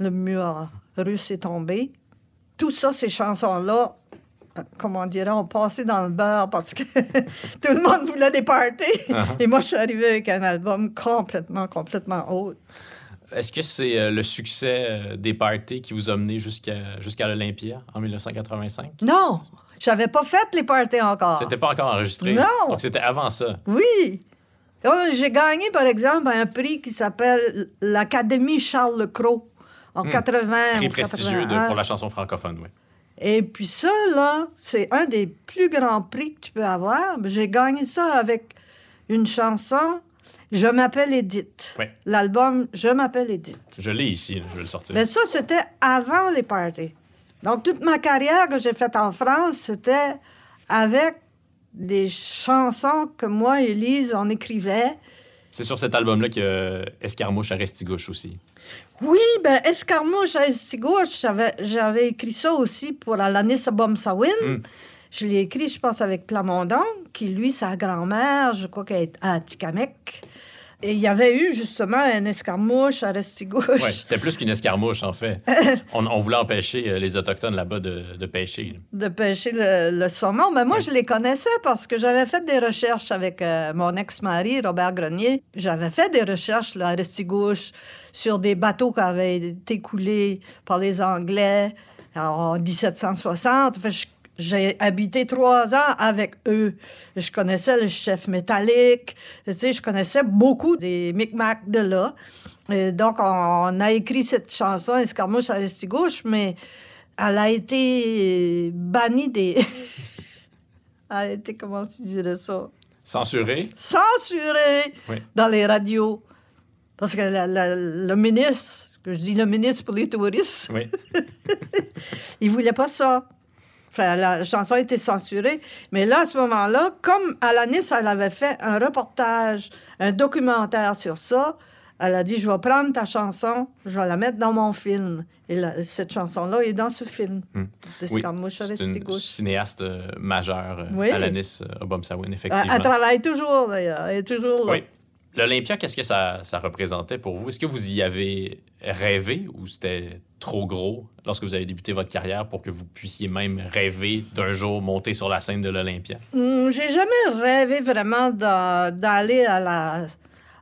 le mur russe est tombé. Tout ça, ces chansons-là, comment on dirait, on passait dans le beurre parce que tout le monde voulait des parties. Uh-huh. Et moi, je suis arrivée avec un album complètement, complètement autre. Est-ce que c'est euh, le succès euh, des parties qui vous a mené jusqu'à, jusqu'à l'Olympia en dix-neuf cent quatre-vingt-cinq? Non! J'avais pas fait les parties encore. C'était pas encore enregistré? Non! Donc, c'était avant ça? Oui! J'ai gagné, par exemple, un prix qui s'appelle l'Académie Charles-Lecroix en hmm. quatre-vingts. Très prestigieux de, pour la chanson francophone, oui. Et puis ça, là, c'est un des plus grands prix que tu peux avoir. J'ai gagné ça avec une chanson, Je m'appelle Edith. Oui. L'album Je m'appelle Edith. Je l'ai ici, je vais le sortir. Mais ça, c'était avant les parties. Donc, toute ma carrière que j'ai faite en France, c'était avec des chansons que moi et Lise, on écrivait. C'est sur cet album-là qu'il y a Escarmouche à Restigouche aussi. Oui, bien, Escarmouche à Restigouche, j'avais, j'avais écrit ça aussi pour Alanis Obomsawin. Mm. Je l'ai écrit, je pense, avec Plamondon, qui, lui, sa grand-mère, je crois qu'elle est à Atikamekw. Et il y avait eu, justement, un escarmouche à Restigouche. Oui, c'était plus qu'une escarmouche, en fait. on, on voulait empêcher les Autochtones là-bas de, de pêcher. Là. De pêcher le, le saumon. Mais moi, oui. je les connaissais parce que j'avais fait des recherches avec euh, mon ex-mari, Robert Grenier. J'avais fait des recherches là, à Restigouche sur des bateaux qui avaient été coulés par les Anglais en dix-sept cent soixante. Enfin, je J'ai habité trois ans avec eux. Je connaissais le chef métallique. Tu sais, je connaissais beaucoup des Micmacs de là. Et donc, on a écrit cette chanson, Escarmouche à Restigouche, mais elle a été bannie des... elle a été, comment tu dirais ça? Censuré. Censuré oui. Dans les radios. Parce que la, la, le ministre, que je dis le ministre pour les touristes, oui. il ne voulait pas ça. Enfin, la chanson a été censurée. Mais là, à ce moment-là, comme Alanis, elle avait fait un reportage, un documentaire sur ça, elle a dit, je vais prendre ta chanson, je vais la mettre dans mon film. Et la, cette chanson-là est dans ce film. Mmh. Oui, c'est une cinéaste euh, majeure, euh, oui. Alanis Obomsawin, effectivement. Elle, elle travaille toujours, d'ailleurs. Elle est toujours là. Oui. L'Olympia, qu'est-ce que ça, ça représentait pour vous? Est-ce que vous y avez rêvé ou c'était trop gros lorsque vous avez débuté votre carrière pour que vous puissiez même rêver d'un jour monter sur la scène de l'Olympia? Mmh, j'ai jamais rêvé vraiment d'a, d'aller à la...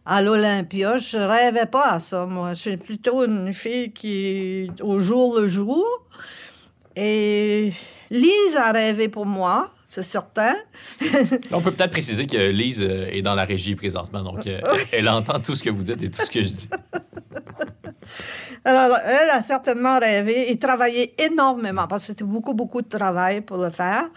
à l'Olympia, je rêvais pas à ça, moi. Je suis plutôt une fille qui est au jour le jour. Et Lise a rêvé pour moi, c'est certain. On peut peut-être préciser que Lise est dans la régie présentement, donc elle, elle entend tout ce que vous dites et tout ce que je dis. Alors, elle a certainement rêvé et travaillé énormément, parce que c'était beaucoup, beaucoup de travail pour le faire.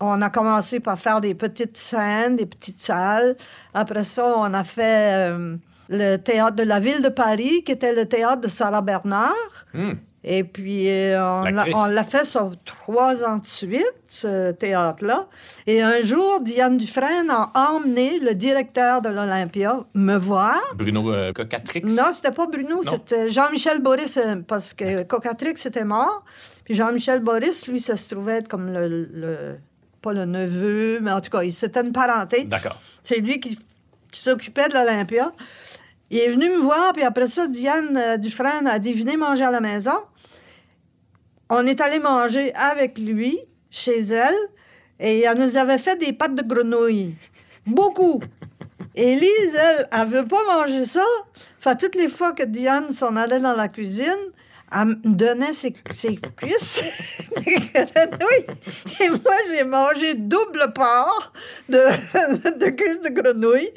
On a commencé par faire des petites scènes, des petites salles. Après ça, on a fait euh, le théâtre de la ville de Paris, qui était le théâtre de Sarah Bernard. Mmh. Et puis, euh, on, la l'a, on l'a fait sur trois ans de suite, ce théâtre-là. Et un jour, Diane Dufresne a emmené le directeur de l'Olympia me voir. Bruno euh, Cocatrix? Non, c'était pas Bruno, non. C'était Jean-Michel Boris, parce que Cocatrix était mort. Puis Jean-Michel Boris, lui, ça se trouvait être comme le, le... pas le neveu, mais en tout cas, c'était une parenté. D'accord. C'est lui qui, qui s'occupait de l'Olympia. Il est venu me voir, puis après ça, Diane Dufresne a dit « Venez manger à la maison ». On est allé manger avec lui, chez elle, et elle nous avait fait des pâtes de grenouille. Beaucoup! Et Lise, elle, elle ne veut pas manger ça. Fait, toutes les fois que Diane s'en allait dans la cuisine, elle me donnait ses, ses cuisses des grenouilles. Et moi, j'ai mangé double part de, de cuisses de grenouille.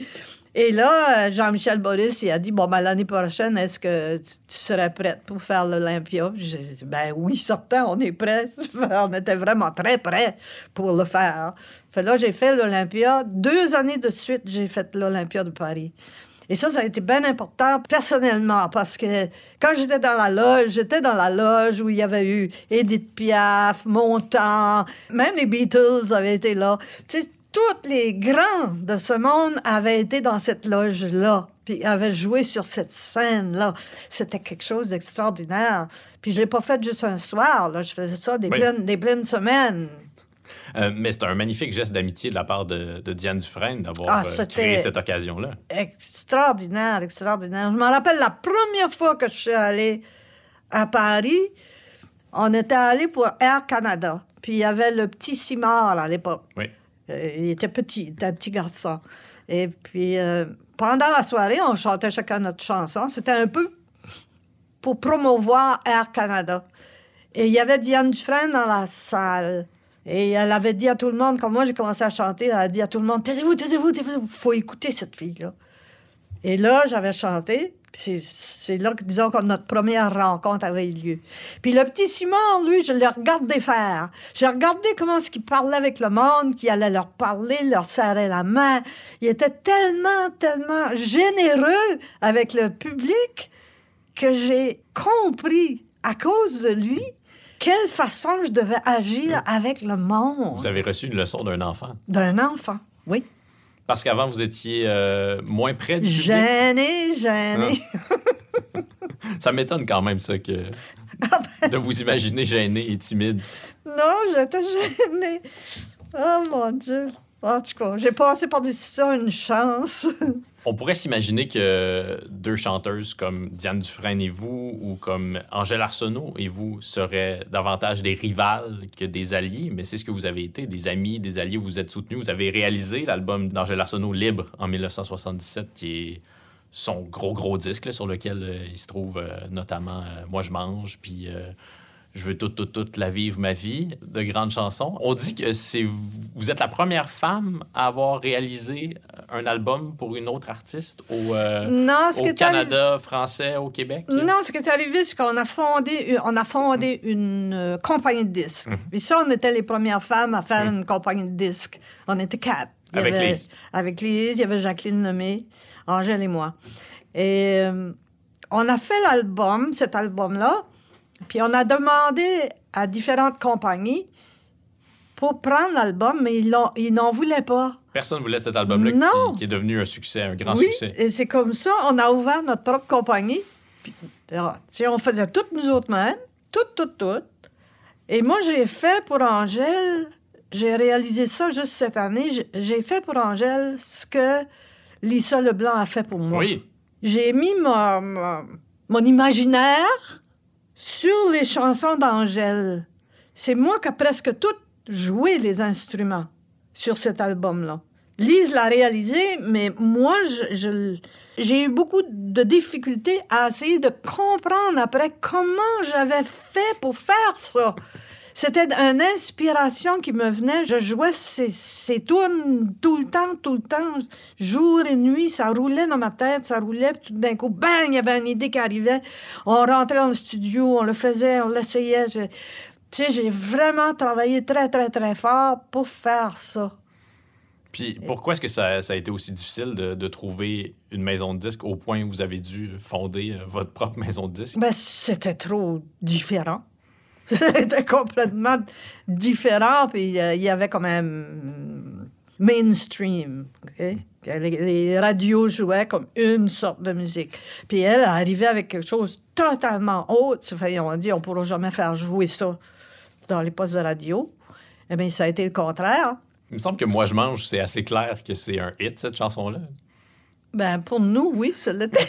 Et là, Jean-Michel Boris, il a dit « Bon, ben, l'année prochaine, est-ce que tu, tu serais prête pour faire l'Olympia? » J'ai dit « Ben oui, certain, on est prêts. » On était vraiment très prêts pour le faire. Fait là, j'ai fait l'Olympia. Deux années de suite, j'ai fait l'Olympia de Paris. Et ça, ça a été bien important personnellement, parce que quand j'étais dans la loge, j'étais dans la loge où il y avait eu Edith Piaf, Montand, même les Beatles avaient été là. Tu sais, tous les grands de ce monde avaient été dans cette loge-là, puis avaient joué sur cette scène-là. C'était quelque chose d'extraordinaire. Puis je l'ai pas fait juste un soir, là. Je faisais ça des, oui. pleines, des pleines semaines. Euh, mais c'est un magnifique geste d'amitié de la part de, de Diane Dufresne d'avoir ah, euh, créé cette occasion-là. Extraordinaire, extraordinaire. Je me rappelle la première fois que je suis allée à Paris, on était allés pour Air Canada. Puis il y avait le petit Simard à l'époque. Oui. Il était petit, il était un petit garçon. Et puis, euh, pendant la soirée, on chantait chacun notre chanson. C'était un peu pour promouvoir Air Canada. Et il y avait Diane Dufresne dans la salle. Et elle avait dit à tout le monde, quand moi j'ai commencé à chanter, elle a dit à tout le monde, « Taisez-vous, taisez-vous, taisez-vous, il faut écouter cette fille-là. » Et là, j'avais chanté. Puis c'est, c'est là que, disons, que notre première rencontre avait eu lieu. Puis le petit Simon, lui, je le regardais faire. J'ai regardé comment est-ce qu'il parlait avec le monde, qu'il allait leur parler, leur serrer la main. Il était tellement, tellement généreux avec le public que j'ai compris, à cause de lui, quelle façon je devais agir avec le monde. Vous avez reçu une leçon d'un enfant. D'un enfant, oui. Parce qu'avant, vous étiez euh, moins près du public. Gêné, gêné. Ça m'étonne quand même, ça, que ah ben... de vous imaginer gêné et timide. Non, j'étais gênée. Oh, mon Dieu. En tout cas, j'ai passé par-dessus ça une chance. On pourrait s'imaginer que deux chanteuses comme Diane Dufresne et vous, ou comme Angèle Arsenault et vous, seraient davantage des rivales que des alliés, mais c'est ce que vous avez été, des amis, des alliés, vous vous êtes soutenus. Vous avez réalisé l'album d'Angèle Arsenault, Libre, en dix-neuf cent soixante-dix-sept, qui est son gros, gros disque, là, sur lequel euh, il se trouve euh, notamment euh, « Moi, je mange », puis euh, « Je veux toute, toute, toute la vivre, ma vie », de grandes chansons. On dit que c'est, vous êtes la première femme à avoir réalisé un album pour une autre artiste au, euh, non, au Canada arri... français, au Québec? Là. Non, ce qui est arrivé, c'est qu'on a fondé, on a fondé mmh. une euh, compagnie de disques. Mmh. Et ça, on était les premières femmes à faire mmh. une compagnie de disques. On était quatre. Il avec avait, Lise. Avec Lise, il y avait Jacqueline Lemay, Angèle et moi. Et euh, on a fait l'album, cet album-là, puis on a demandé à différentes compagnies pour prendre l'album, mais ils, l'ont, ils n'en voulaient pas. Personne ne voulait cet album-là qui, qui est devenu un succès, un grand oui, succès. Oui, et c'est comme ça, on a ouvert notre propre compagnie. Puis, alors, on faisait toutes nous autres-mêmes, toutes, toutes, toutes. Et moi, j'ai fait pour Angèle... J'ai réalisé ça juste cette année. J'ai fait pour Angèle ce que Lise Leblanc a fait pour moi. Oui. J'ai mis mon, mon, mon imaginaire sur les chansons d'Angèle. C'est moi qui a presque tout joué les instruments sur cet album-là. Lise l'a réalisé, mais moi, je, je, j'ai eu beaucoup de difficultés à essayer de comprendre après comment j'avais fait pour faire ça. C'était une inspiration qui me venait. Je jouais ces, ces tunes tout le temps, tout le temps, jour et nuit. Ça roulait dans ma tête, ça roulait. Puis tout d'un coup, bang, il y avait une idée qui arrivait. On rentrait dans le studio, on le faisait, on l'essayait. Je... Tu sais, j'ai vraiment travaillé très, très, très fort pour faire ça. Puis pourquoi est-ce que ça, ça a été aussi difficile de, de trouver une maison de disques au point où vous avez dû fonder votre propre maison de disques? Ben, c'était trop différent. C'était complètement différent, puis il euh, y avait quand même mainstream. Okay? Les, les radios jouaient comme une sorte de musique. Puis elle arrivait avec quelque chose totalement autre. Enfin, on dit on ne pourra jamais faire jouer ça dans les postes de radio. Eh bien, ça a été le contraire. Il me semble que Moi, je mange, c'est assez clair que c'est un hit, cette chanson-là. Ben, pour nous, oui, ça l'était.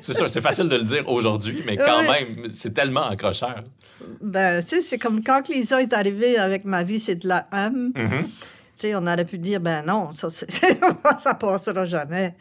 C'est sûr, c'est facile de le dire aujourd'hui, mais quand oui. même, c'est tellement accrocheur. Ben, tu sais, c'est comme quand Lisa est arrivée avec Ma vie, c'est de la hum. Mm-hmm. Tu sais, on aurait pu dire, ben non, ça, ça passera jamais.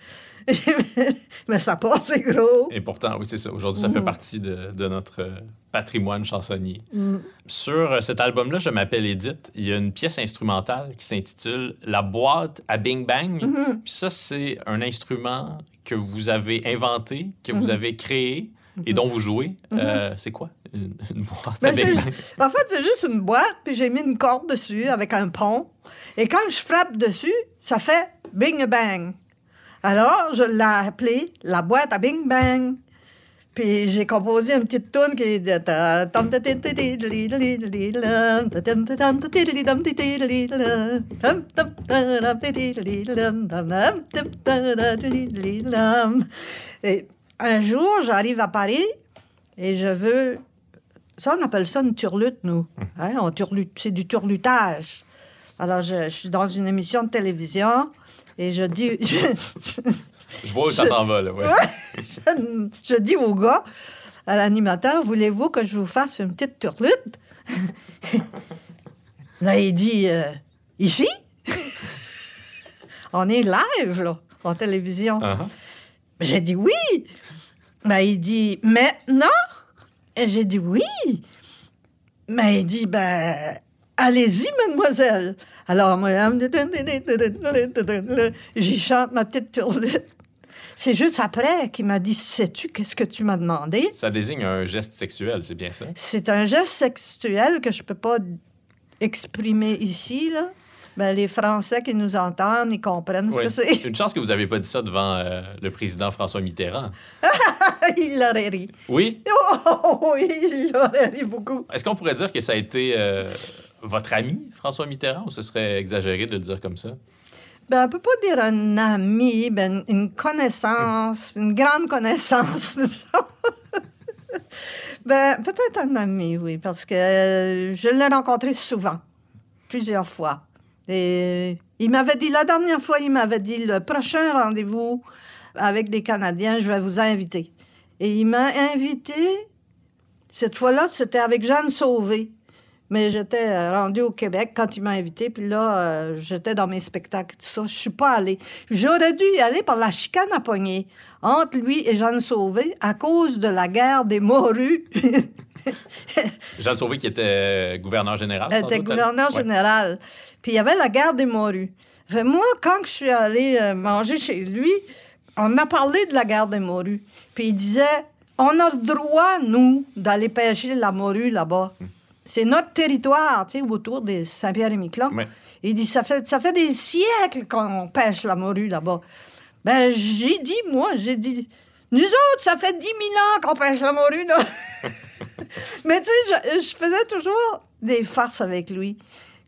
Mais ça passe, c'est gros. Et pourtant, oui, c'est ça. Aujourd'hui, ça mm. fait partie de, de notre patrimoine chansonnier. Mm. Sur cet album-là, Je m'appelle Edith, il y a une pièce instrumentale qui s'intitule La boîte à Bing Bang. Mm-hmm. Puis ça, c'est un instrument que vous avez inventé, que mm-hmm. vous avez créé mm-hmm. et dont vous jouez. Mm-hmm. Euh, c'est quoi? Une, une boîte ben à Bing Bang. En fait, c'est juste une boîte, puis j'ai mis une corde dessus avec un pont. Et quand je frappe dessus, ça fait Bing Bang. Alors, je l'ai appelée « La boîte à Bing Bang ». Puis j'ai composé une petite toune qui dit... Et un jour, j'arrive à Paris et je veux... Ça, on appelle ça une turlute, nous. Hein? On turlute. C'est du turlutage. Alors, je, je suis dans une émission de télévision... Et je dis... Je, je vois où ça je, s'en va, là, ouais. je, je dis au gars, à l'animateur, « Voulez-vous que je vous fasse une petite turlute? » Là, il dit, euh, « Ici? » On est live, là, en télévision. Uh-huh. J'ai dit, « Oui! » Mais il dit, « Maintenant? » Et j'ai dit, « Oui! » Mais il dit, « Ben... » Allez-y, mademoiselle. Alors, moi, j'y chante ma petite turlute. C'est juste après qu'il m'a dit, sais-tu qu'est-ce que tu m'as demandé? Ça désigne un geste sexuel, c'est bien ça? C'est un geste sexuel que je peux pas exprimer ici, là. Ben, les Français qui nous entendent, ils comprennent oui. ce que c'est. C'est une chance que vous n'avez pas dit ça devant euh, le président François Mitterrand. Il l'aurait ri. Oui? Oh, oui, il l'aurait ri beaucoup. Est-ce qu'on pourrait dire que ça a été... Euh... Votre ami, François Mitterrand, ou ce serait exagéré de le dire comme ça? Ben, on ne peut pas dire un ami, ben, une connaissance, mmh. une grande connaissance, disons. Ben, peut-être un ami, oui, parce que euh, je l'ai rencontré souvent, plusieurs fois. Et il m'avait dit, la dernière fois, il m'avait dit, le prochain rendez-vous avec des Canadiens, je vais vous inviter. Et il m'a invité, cette fois-là, c'était avec Jeanne Sauvé. Mais j'étais rendue au Québec quand il m'a invitée. Puis là, euh, j'étais dans mes spectacles, tout ça. Je suis pas allée. J'aurais dû y aller par la chicane à poignée entre lui et Jeanne Sauvé à cause de la guerre des Morues. Jeanne Sauvé qui était gouverneur général, sans doute. Elle était gouverneur général. Puis il y avait la guerre des Morues. Fait, moi, quand je suis allée manger chez lui, on a parlé de la guerre des Morues. Puis il disait, on a le droit, nous, d'aller pêcher la morue là-bas. Hum. C'est notre territoire, tu sais, autour de Saint-Pierre-et-Miquelon. Oui. Il dit, ça fait, ça fait des siècles qu'on pêche la morue là-bas. Ben, j'ai dit, moi, j'ai dit... Nous autres, ça fait dix mille ans qu'on pêche la morue, là. Mais tu sais, je, je faisais toujours des farces avec lui.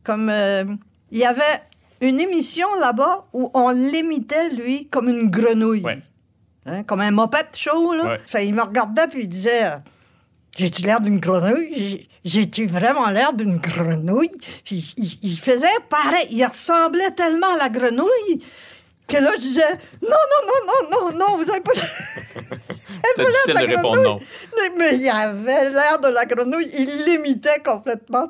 Comme, euh, il y avait une émission là-bas où on l'imitait, lui, comme une grenouille. Ouais. Hein, comme un mopette chaud, là. Ouais. Fait, il me regardait, puis il disait... J'ai-tu l'air d'une grenouille? J'ai-tu vraiment l'air d'une grenouille? Puis il, il faisait pareil. Il ressemblait tellement à la grenouille que là, je disais non, non, non, non, non, non, vous avez pas. C'était difficile de, de répondre non. Mais il avait l'air de la grenouille. Il l'imitait complètement.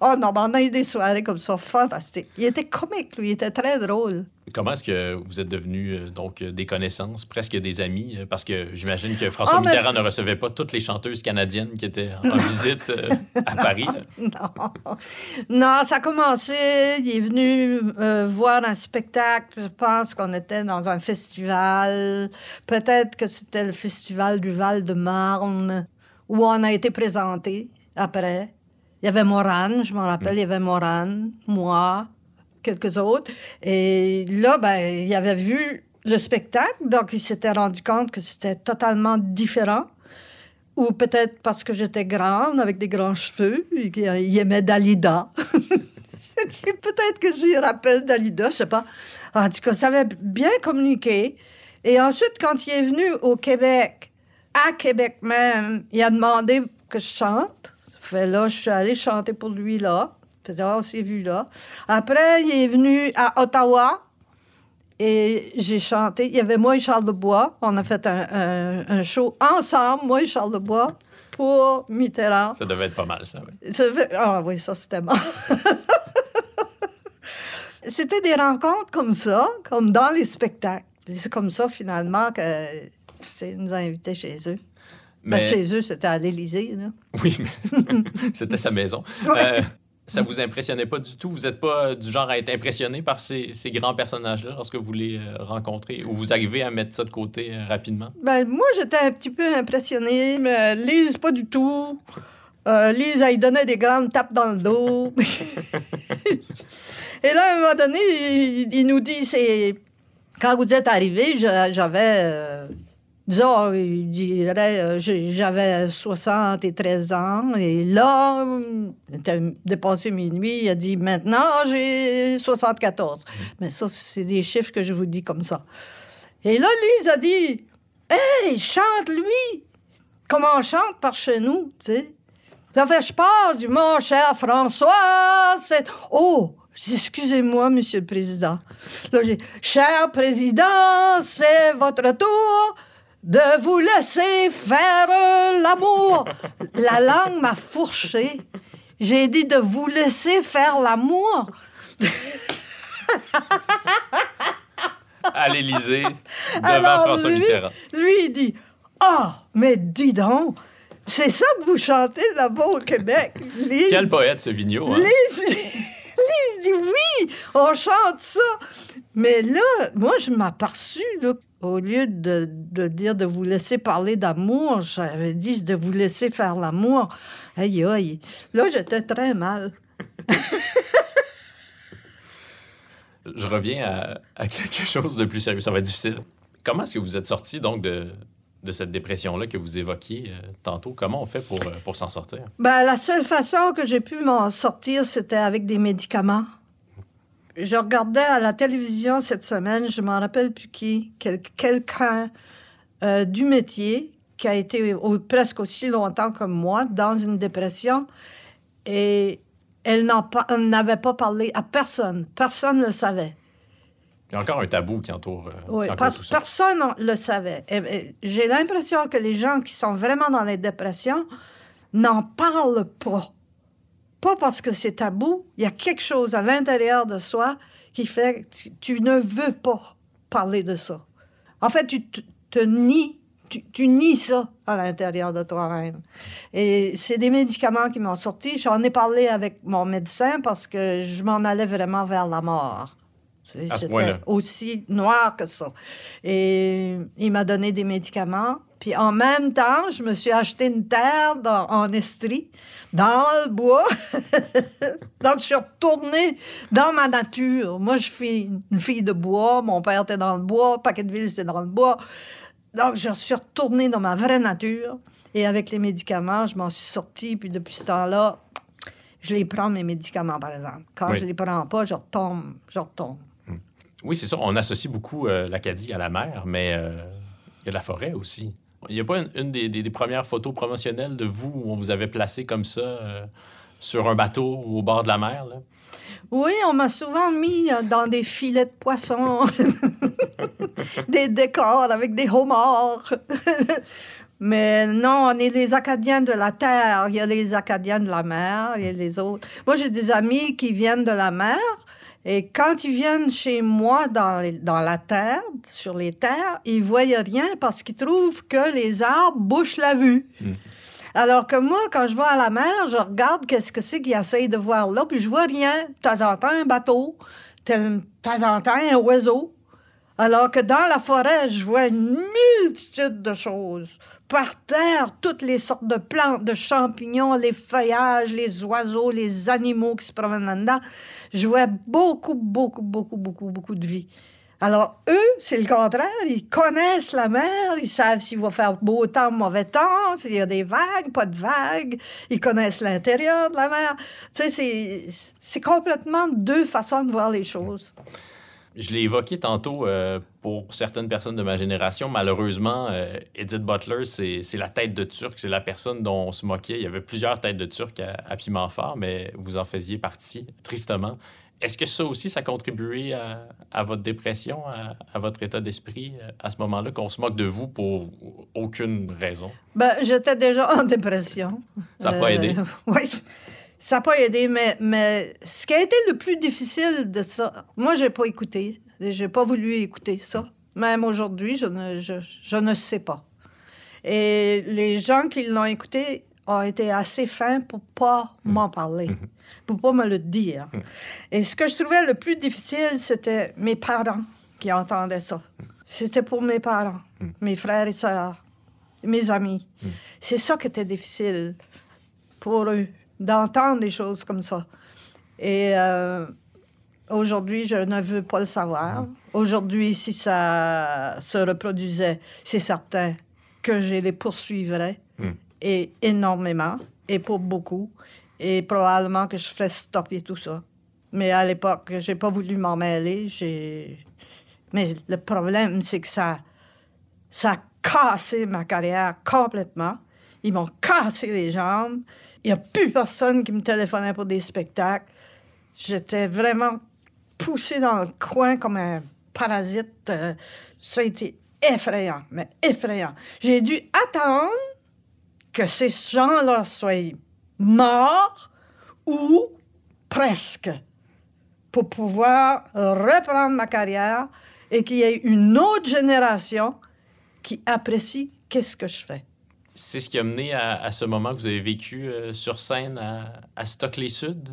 Oh non, mais on a eu des soirées comme ça, fantastiques. Il était comique, lui. Il était très drôle. Comment est-ce que vous êtes devenus euh, donc, des connaissances, presque des amis? Parce que j'imagine que François oh, Mitterrand ne recevait pas toutes les chanteuses canadiennes qui étaient en, en visite euh, à non, Paris. Là. Non. Non, ça a commencé. Il est venu euh, voir un spectacle. Je pense qu'on était dans un festival. Peut-être que c'était le festival du Val-de-Marne où on a été présentés après. Il y avait Morane, je m'en rappelle. Mmh. Il y avait Morane, moi... quelques autres. Et là, ben, il avait vu le spectacle, donc il s'était rendu compte que c'était totalement différent. Ou peut-être parce que j'étais grande, avec des grands cheveux, et qu'il aimait Dalida. Peut-être que je lui rappelle Dalida, je sais pas. En tout cas, ça avait bien communiqué. Et ensuite, quand il est venu au Québec, à Québec même, il a demandé que je chante. Fait là, je suis allée chanter pour lui, là. On s'est vu là. Après, il est venu à Ottawa et j'ai chanté. Il y avait moi et Charles Lebois. On a fait un, un, un show ensemble, moi et Charles Lebois, pour Mitterrand. Ça devait être pas mal, ça, oui. Ça fait... Ah oui, ça, c'était mort. C'était des rencontres comme ça, comme dans les spectacles. C'est comme ça, finalement, qu'ils nous ont invités chez eux. Mais... Ben, chez eux, c'était à l'Élysée, là. Oui, mais c'était sa maison. Oui. Euh... Ça vous impressionnait pas du tout? Vous n'êtes pas du genre à être impressionné par ces, ces grands personnages-là lorsque vous les rencontrez ou vous arrivez à mettre ça de côté rapidement? Ben, moi, j'étais un petit peu impressionnée, mais Lise, pas du tout. Euh, Lise, elle donnait des grandes tapes dans le dos. Et là, à un moment donné, il, il nous dit, c'est... Quand vous êtes arrivés, j'avais... Euh... Disons, il dirait, euh, j'avais soixante-treize ans, et là, il était dépassé minuit, il a dit, maintenant, j'ai soixante-quatorze. Mais ça, c'est des chiffres que je vous dis comme ça. Et là, Lise a dit, « Hey, chante-lui! » Comme on chante par chez nous, tu sais. Ça fait, je pars du « Mon cher François, c'est... » Oh! Excusez-moi, Monsieur le Président. Là, j'ai « Cher Président, c'est votre tour! » de vous laisser faire l'amour. La langue m'a fourché. J'ai dit de vous laisser faire l'amour. À l'Élysée, devant Alors, François lui, Mitterrand. Lui, il dit, « Ah, oh, mais dis donc, c'est ça que vous chantez là-bas au Québec. » Lise, quel poète, ce Vigneault. Hein? Lise, Lise dit, « Oui, on chante ça. » Mais là, moi, je m'aperçus, là, au lieu de, de dire de vous laisser parler d'amour, j'avais dit de vous laisser faire l'amour. Aïe, aïe. Là, j'étais très mal. Je reviens à, à quelque chose de plus sérieux. Ça va être difficile. Comment est-ce que vous êtes sorti, donc, de, de cette dépression-là que vous évoquiez euh, tantôt? Comment on fait pour, euh, pour s'en sortir? Ben, la seule façon que j'ai pu m'en sortir, c'était avec des médicaments. Je regardais à la télévision cette semaine, je m'en rappelle plus qui, quel, quelqu'un euh, du métier qui a été au, presque aussi longtemps que moi dans une dépression et elle n'en, n'avait pas parlé à personne. Personne ne le savait. Il y a encore un tabou qui entoure, euh, oui, entoure tout ça. Personne ne le savait. Et, et, j'ai l'impression que les gens qui sont vraiment dans les dépressions n'en parlent pas. Pas parce que c'est tabou, il y a quelque chose à l'intérieur de soi qui fait que tu, tu ne veux pas parler de ça. En fait, tu te, te nies, tu, tu nies ça à l'intérieur de toi-même. Et c'est des médicaments qui m'ont sorti. J'en ai parlé avec mon médecin parce que je m'en allais vraiment vers la mort. À ce C'était point-là. Aussi noir que ça. Et il m'a donné des médicaments Puis en même temps, je me suis acheté une terre dans, en Estrie, dans le bois. Donc, je suis retournée dans ma nature. Moi, je suis une fille de bois. Mon père était dans le bois. Paquetville, c'était dans le bois. Donc, je suis retournée dans ma vraie nature. Et avec les médicaments, je m'en suis sortie. Puis depuis ce temps-là, je les prends, mes médicaments, par exemple. Quand oui. je les prends pas, je retombe. Je retombe. Oui, c'est ça. On associe beaucoup euh, l'Acadie à la mer, mais il euh, y a la forêt aussi. Il n'y a pas une, une des, des, des premières photos promotionnelles de vous où on vous avait placé comme ça euh, sur un bateau au bord de la mer, là? Oui, on m'a souvent mis dans des filets de poissons, des décors avec des homards. Mais non, on est les Acadiens de la terre. Il y a les Acadiens de la mer, il y a les autres. Moi, j'ai des amis qui viennent de la mer. Et quand ils viennent chez moi dans, les, dans la terre, sur les terres, ils ne voient rien parce qu'ils trouvent que les arbres bouchent la vue. Mmh. Alors que moi, quand je vais à la mer, je regarde qu'est-ce que c'est qu'ils essayent de voir là, puis je ne vois rien. De temps en temps, un bateau. De temps en temps, un oiseau. Alors que dans la forêt, je vois une multitude de choses. Par terre, toutes les sortes de plantes, de champignons, les feuillages, les oiseaux, les animaux qui se promènent là-dedans. Je vois beaucoup, beaucoup, beaucoup, beaucoup, beaucoup de vie. Alors, eux, c'est le contraire. Ils connaissent la mer. Ils savent s'il va faire beau temps, mauvais temps, s'il y a des vagues, pas de vagues. Ils connaissent l'intérieur de la mer. Tu sais, c'est, c'est complètement deux façons de voir les choses. Je l'ai évoqué tantôt, euh, pour certaines personnes de ma génération, malheureusement, euh, Edith Butler, c'est, c'est la tête de Turc, c'est la personne dont on se moquait. Il y avait plusieurs têtes de Turc à, à Pimentfort, mais vous en faisiez partie, tristement. Est-ce que ça aussi, ça contribuait à, à votre dépression, à, à votre état d'esprit, à ce moment-là, qu'on se moque de vous pour aucune raison? Bien, j'étais déjà en dépression. Ça n'a euh, pas aidé? Euh, oui. Ça n'a pas aidé, mais, mais ce qui a été le plus difficile de ça, moi, je n'ai pas écouté. Je n'ai pas voulu écouter ça. Même aujourd'hui, je ne, je, je ne sais pas. Et les gens qui l'ont écouté ont été assez fins pour ne pas mmh. m'en parler, mmh. pour ne pas me le dire. Mmh. Et ce que je trouvais le plus difficile, c'était mes parents qui entendaient ça. Mmh. C'était pour mes parents, mmh. mes frères et sœurs, mes amis. Mmh. C'est ça qui était difficile pour eux, d'entendre des choses comme ça. Et euh, aujourd'hui, je ne veux pas le savoir. Aujourd'hui, si ça se reproduisait, c'est certain que je les poursuivrais, mm. et énormément, et pour beaucoup, et probablement que je ferais stopper tout ça. Mais à l'époque, je n'ai pas voulu m'en mêler. J'ai... Mais le problème, c'est que ça, ça a cassé ma carrière complètement. Ils m'ont cassé les jambes. Il n'y a plus personne qui me téléphonait pour des spectacles. J'étais vraiment poussée dans le coin comme un parasite. Ça a été effrayant, mais effrayant. J'ai dû attendre que ces gens-là soient morts ou presque pour pouvoir reprendre ma carrière et qu'il y ait une autre génération qui apprécie qu'est-ce que je fais. C'est ce qui a mené à, à ce moment que vous avez vécu euh, sur scène à, à Stockley-Sud,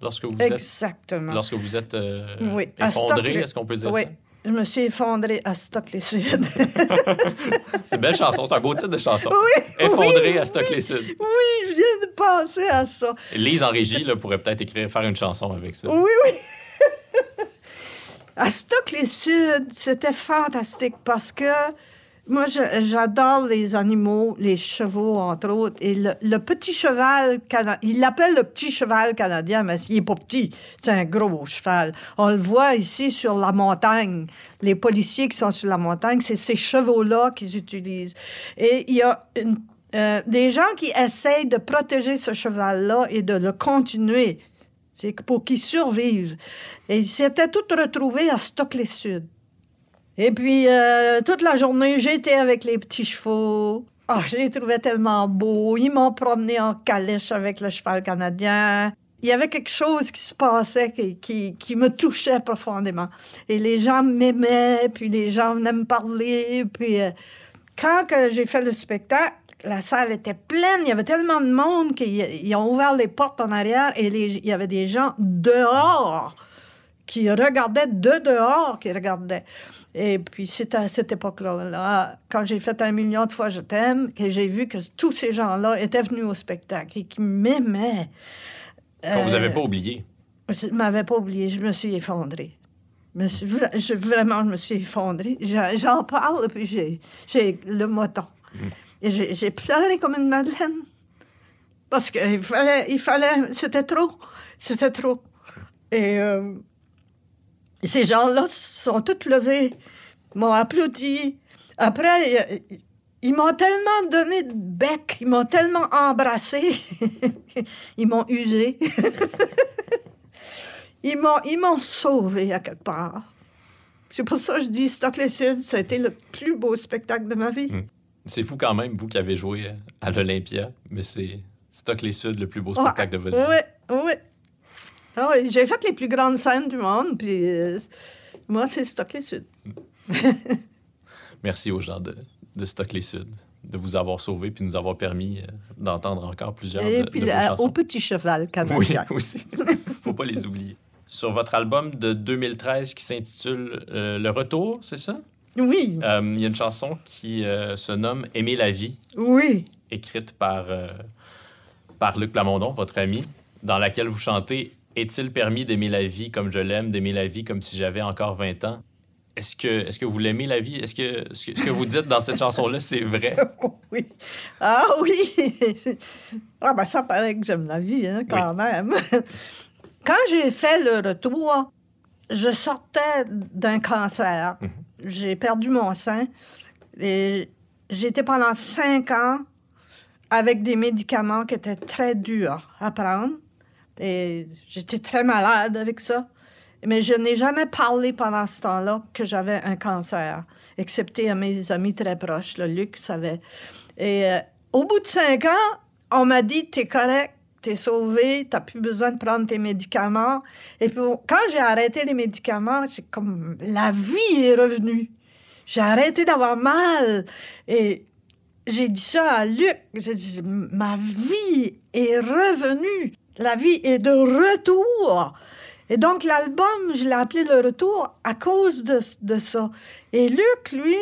lorsque vous êtes... Exactement. Lorsque vous êtes euh, oui, effondré, est-ce qu'on peut dire oui, ça? Oui, je me suis effondrée à Stockley-Sud. C'est une belle chanson, c'est un beau titre de chanson. Oui, effondrée oui, à Stockley-Sud. Oui, oui, je viens de penser à ça. Lise en régie là, pourrait peut-être écrire, faire une chanson avec ça. Oui, oui. À Stockley-Sud, c'était fantastique parce que moi, je, j'adore les animaux, les chevaux, entre autres. Et le, le petit cheval canadien, il l'appelle le petit cheval canadien, mais il n'est pas petit. C'est un gros cheval. On le voit ici sur la montagne. Les policiers qui sont sur la montagne, c'est ces chevaux-là qu'ils utilisent. Et il y a une, euh, des gens qui essayent de protéger ce cheval-là et de le continuer, c'est pour qu'il survive. Et ils s'étaient tous retrouvés à Stockley-Sud. Et puis, euh, toute la journée, j'étais avec les petits chevaux. Oh, je les trouvais tellement beaux. Ils m'ont promené en calèche avec le cheval canadien. Il y avait quelque chose qui se passait, qui, qui, qui me touchait profondément. Et les gens m'aimaient, puis les gens venaient me parler. Puis, euh, quand que j'ai fait le spectacle, la salle était pleine. Il y avait tellement de monde qu'ils ils ont ouvert les portes en arrière et les, il y avait des gens dehors qui regardait de dehors, qui regardait. Et puis, c'était à cette époque-là, là, quand j'ai fait un million de fois « Je t'aime », que j'ai vu que tous ces gens-là étaient venus au spectacle et qui m'aimaient. Euh, Qu'on vous avait pas oublié. Je ne m'avais pas oublié. Je me suis effondrée. Je me suis, je, vraiment, je me suis effondrée. Je, j'en parle, puis j'ai, j'ai le moton. Mmh. Et j'ai, j'ai pleuré comme une madeleine. Parce qu'il fallait... Il fallait c'était trop. C'était trop. Et... Euh, Et ces gens-là sont tous levés, m'ont applaudi. Après, ils, ils m'ont tellement donné de bec, ils m'ont tellement embrassé, ils m'ont usé. ils, m'ont, ils m'ont sauvé à quelque part. C'est pour ça que je dis Stock-les-Sud, ça a été le plus beau spectacle de ma vie. Mmh. C'est fou quand même, vous qui avez joué à l'Olympia, mais c'est Stock-les-Sud le plus beau spectacle ouais, de votre vie. Oui, oui. Ah oui, j'ai fait les plus grandes scènes du monde, puis euh, moi, c'est Stock-les-Sud. Merci aux gens de, de Stock-les-Sud de vous avoir sauvés puis nous avoir permis euh, d'entendre encore plusieurs et de, puis de vos euh, chansons. Et puis au petit cheval, canadien. Oui, aussi. Faut pas les oublier. Sur votre album de deux mille treize qui s'intitule euh, « Le Retour », c'est ça? Oui. Il euh, y a une chanson qui euh, se nomme « Aimer la vie ». Oui. Écrite par, euh, par Luc Plamondon, votre ami, dans laquelle vous chantez « Est-il permis d'aimer la vie comme je l'aime, d'aimer la vie comme si j'avais encore vingt ans? » Est-ce que, est-ce que vous l'aimez, la vie? Est-ce que ce que vous dites dans cette chanson-là, c'est vrai? Oui. Ah oui! Ah ben ça paraît que j'aime la vie, hein, quand oui. même. Quand j'ai fait le retour, je sortais d'un cancer. Mm-hmm. J'ai perdu mon sein. Et j'étais pendant cinq ans avec des médicaments qui étaient très durs à prendre. Et j'étais très malade avec ça. Mais je n'ai jamais parlé pendant ce temps-là que j'avais un cancer, excepté à mes amis très proches. Là, Luc savait. Et euh, au bout de cinq ans, on m'a dit « T'es correct, t'es sauvé, t'as plus besoin de prendre tes médicaments. » Et puis, quand j'ai arrêté les médicaments, c'est comme la vie est revenue. J'ai arrêté d'avoir mal. Et j'ai dit ça à Luc. J'ai dit « Ma vie est revenue. » La vie est de retour. Et donc, l'album, je l'ai appelé Le Retour à cause de, de ça. Et Luc, lui,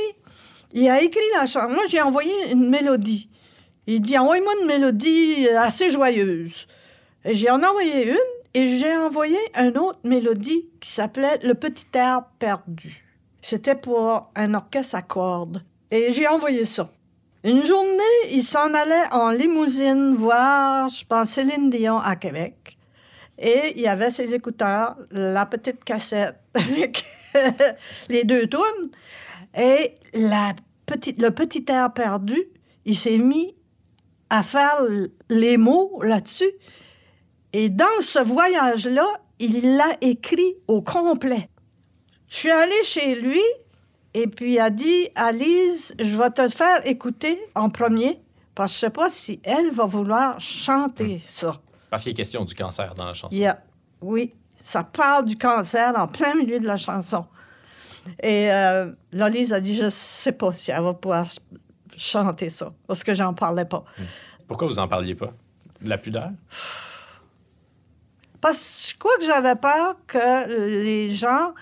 il a écrit la chanson. Moi, j'ai envoyé une mélodie. Il dit, envoie-moi une mélodie assez joyeuse. Et j'ai en envoyé une et j'ai envoyé une autre mélodie qui s'appelait Le Petit Air Perdu. C'était pour un orchestre à cordes. Et j'ai envoyé ça. Une journée, il s'en allait en limousine voir, je pense, Céline Dion à Québec. Et il y avait ses écouteurs, la petite cassette avec les deux tunes. Et la petite, le petit air perdu, il s'est mis à faire les mots là-dessus. Et dans ce voyage-là, il l'a écrit au complet. Je suis allée chez lui... Et puis, elle a dit à Lise, je vais te le faire écouter en premier, parce que je ne sais pas si elle va vouloir chanter mmh. ça. Parce qu'il est question du cancer dans la chanson. Yeah. Oui, ça parle du cancer en plein milieu de la chanson. Et euh, là, Lise a dit, je ne sais pas si elle va pouvoir ch- chanter ça, parce que j'en parlais pas. Mmh. Pourquoi vous n'en parliez pas? De la pudeur? Parce que je crois que j'avais peur que les gens...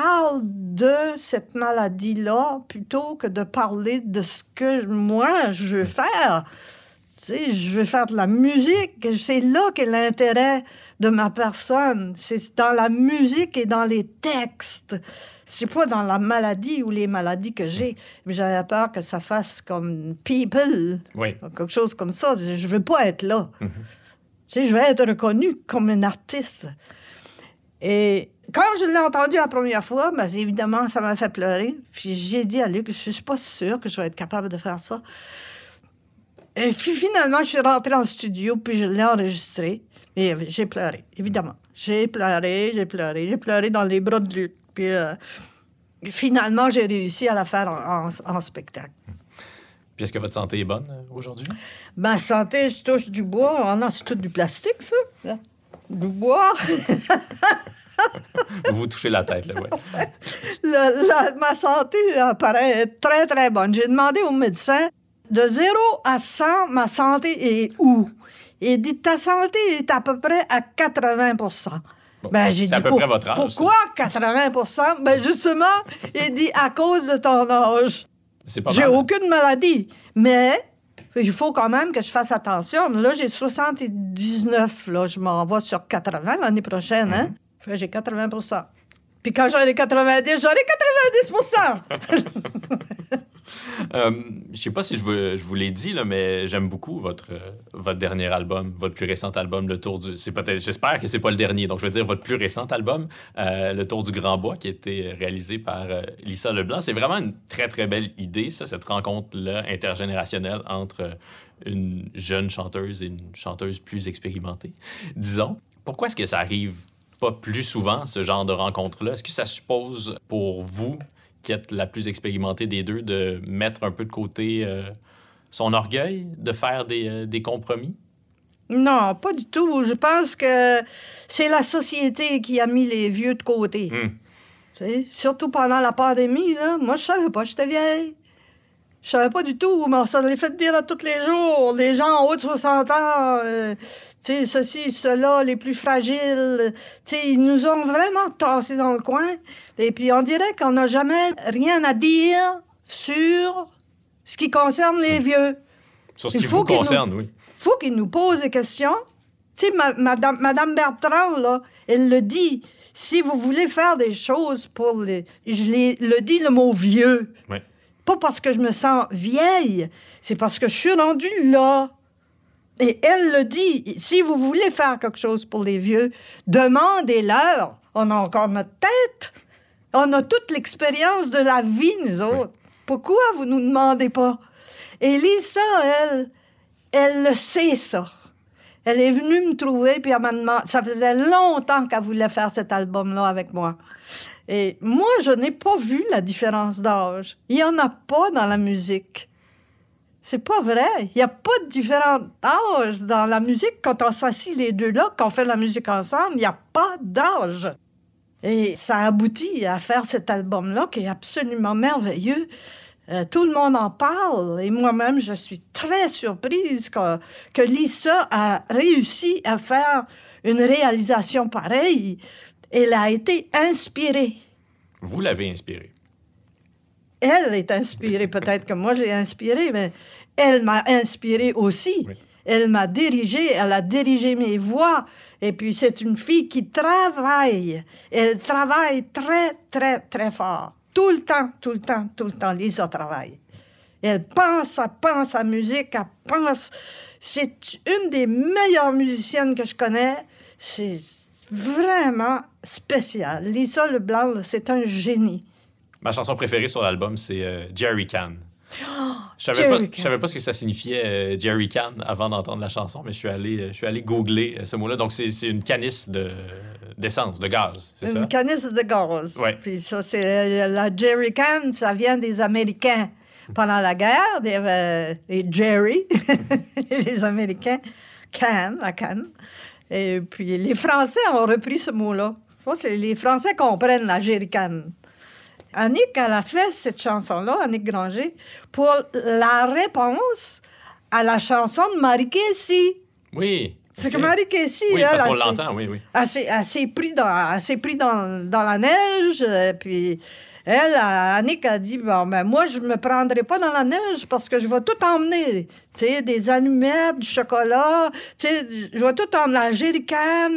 parle de cette maladie-là plutôt que de parler de ce que moi, je veux faire. Tu sais, je veux faire de la musique. C'est là qu'est l'intérêt de ma personne. C'est dans la musique et dans les textes. C'est pas dans la maladie ou les maladies que j'ai. J'avais peur que ça fasse comme « people oui. ». Quelque chose comme ça. Je veux pas être là. Mm-hmm. Tu sais, je veux être reconnue comme une artiste. Et... quand je l'ai entendu la première fois, bien évidemment, ça m'a fait pleurer. Puis j'ai dit à Luc, je ne suis pas sûre que je vais être capable de faire ça. Et puis finalement, je suis rentrée en studio, puis je l'ai enregistré. Et j'ai pleuré, évidemment. J'ai pleuré, j'ai pleuré, j'ai pleuré dans les bras de Luc. Puis euh, finalement, j'ai réussi à la faire en, en, en spectacle. Puis est-ce que votre santé est bonne aujourd'hui? Ma santé, je touche du bois. Oh non, c'est tout du plastique, ça. ça. Du bois. Vous vous touchez la tête, là, oui. Ma santé là, paraît très, très bonne. J'ai demandé au médecin, de zéro à cent, ma santé est où? Il dit, ta santé est à peu près à quatre-vingts pour cent. Ben, j'ai c'est dit, à peu pour, près votre âge. Pourquoi quatre-vingts pour cent? Ben, justement, il dit, à cause de ton âge. C'est pas mal. J'ai aucune maladie, mais il faut quand même que je fasse attention. Là, j'ai soixante-dix-neuf, là. Je m'en vais sur quatre-vingts l'année prochaine, hein? Mm-hmm. J'ai quatre-vingts pour cent. Puis quand j'aurai quatre-vingt-dix, j'aurai quatre-vingt-dix pour cent! Euh, je sais pas si je vous, je vous l'ai dit là, mais j'aime beaucoup votre, euh, votre dernier album, votre plus récent album, Le Tour du... C'est peut-être, j'espère que c'est pas le dernier, donc je veux dire votre plus récent album, euh, Le Tour du Grand Bois, qui a été réalisé par euh, Lise Leblanc. C'est vraiment une très très belle idée, ça, cette rencontre-là intergénérationnelle entre euh, une jeune chanteuse et une chanteuse plus expérimentée, disons. Pourquoi est-ce que ça arrive pas plus souvent, ce genre de rencontre-là? Est-ce que ça suppose pour vous, qui est la plus expérimentée des deux, de mettre un peu de côté euh, son orgueil, de faire des, euh, des compromis? Non, pas du tout. Je pense que c'est la société qui a mis les vieux de côté. Mmh. Tu sais, surtout pendant la pandémie, là, moi, je savais pas, j'étais vieille. Je savais pas du tout, mais on se l'est fait dire à tous les jours. Les gens en haut de soixante ans, euh, tu sais, ceci, cela, les plus fragiles, tu sais, ils nous ont vraiment tassés dans le coin. Et puis, on dirait qu'on n'a jamais rien à dire sur ce qui concerne les vieux. Sur ce qui vous concerne, oui. Il faut qu'ils nous posent des questions. Tu sais, ma, madame, madame Bertrand, là, elle le dit. Si vous voulez faire des choses pour les... Je les, le dis le mot « vieux ». Oui. Pas parce que je me sens vieille, c'est parce que je suis rendue là. Et elle le dit, si vous voulez faire quelque chose pour les vieux, demandez-leur. On a encore notre tête. On a toute l'expérience de la vie, nous autres. Pourquoi vous nous demandez pas? Et Lisa, elle, elle le sait, ça. Elle est venue me trouver, puis elle m'a demandé... Ça faisait longtemps qu'elle voulait faire cet album-là avec moi. Et moi, je n'ai pas vu la différence d'âge. Il n'y en a pas dans la musique. C'est pas vrai. Il n'y a pas de différence d'âge dans la musique. Quand on s'assit les deux là, qu'on fait la musique ensemble, il n'y a pas d'âge. Et ça aboutit à faire cet album-là qui est absolument merveilleux. Euh, tout le monde en parle. Et moi-même, je suis très surprise que, que Lisa a réussi à faire une réalisation pareille. Elle a été inspirée. Vous l'avez inspirée. Elle est inspirée. Peut-être que moi, je l'ai inspirée, mais elle m'a inspirée aussi. Oui. Elle m'a dirigée. Elle a dirigé mes voix. Et puis, c'est une fille qui travaille. Elle travaille très, très, très fort. Tout le temps, tout le temps, tout le temps. Lisa travaille. Elle pense, elle pense à la musique, elle pense... C'est une des meilleures musiciennes que je connais. C'est... vraiment spécial. Lisa Leblanc, c'est un génie. Ma chanson préférée sur l'album, c'est euh, Jerry Can. Oh, je ne savais pas ce que ça signifiait euh, Jerry Can avant d'entendre la chanson, mais je suis allé, je suis allé googler euh, ce mot-là. Donc, c'est, c'est une canisse de, d'essence, de gaz, c'est une ça? Une canisse de gaz. Ouais. Puis ça, c'est euh, la Jerry Can, ça vient des Américains. Pendant la guerre, des, euh, les Jerry, les Américains, can, la canne. Et puis, les Français ont repris ce mot-là. Je pense que les Français comprennent la jerrycan. Annick, elle a fait cette chanson-là, Annick Granger, pour la réponse à la chanson de Marie Caissie. Oui. C'est okay. Que Marie Caissie... Oui, parce elle, qu'on elle, l'entend, elle, oui, oui. Elle, elle, elle s'est pris, dans, elle s'est pris dans, dans la neige, et puis... Elle, Annick a dit, bon, ben moi, je me prendrai pas dans la neige parce que je vais tout emmener. Tu sais, des allumettes, du chocolat, tu sais, je vais tout emmener, la jerrycan,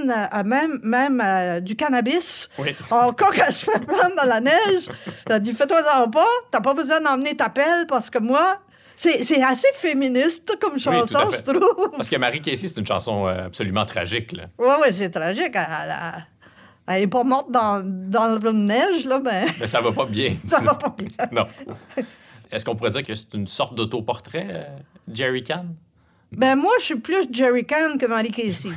même, même euh, du cannabis. Oui. Encore qu'elle se fait prendre dans la neige. Elle a dit, fais-toi-en pas, t'as pas besoin d'emmener ta pelle parce que moi... C'est, c'est assez féministe comme chanson, oui, je trouve. Parce que Marie Caissie, c'est une chanson absolument tragique, là. Oui, oui, c'est tragique. Elle, elle, Elle n'est pas morte dans, dans le neige, là, ben... Mais ça va pas bien. Ça va pas bien. Non. Est-ce qu'on pourrait dire que c'est une sorte d'autoportrait, euh, Jerry Can? Ben moi, je suis plus Jerry Can que Marie Caissie.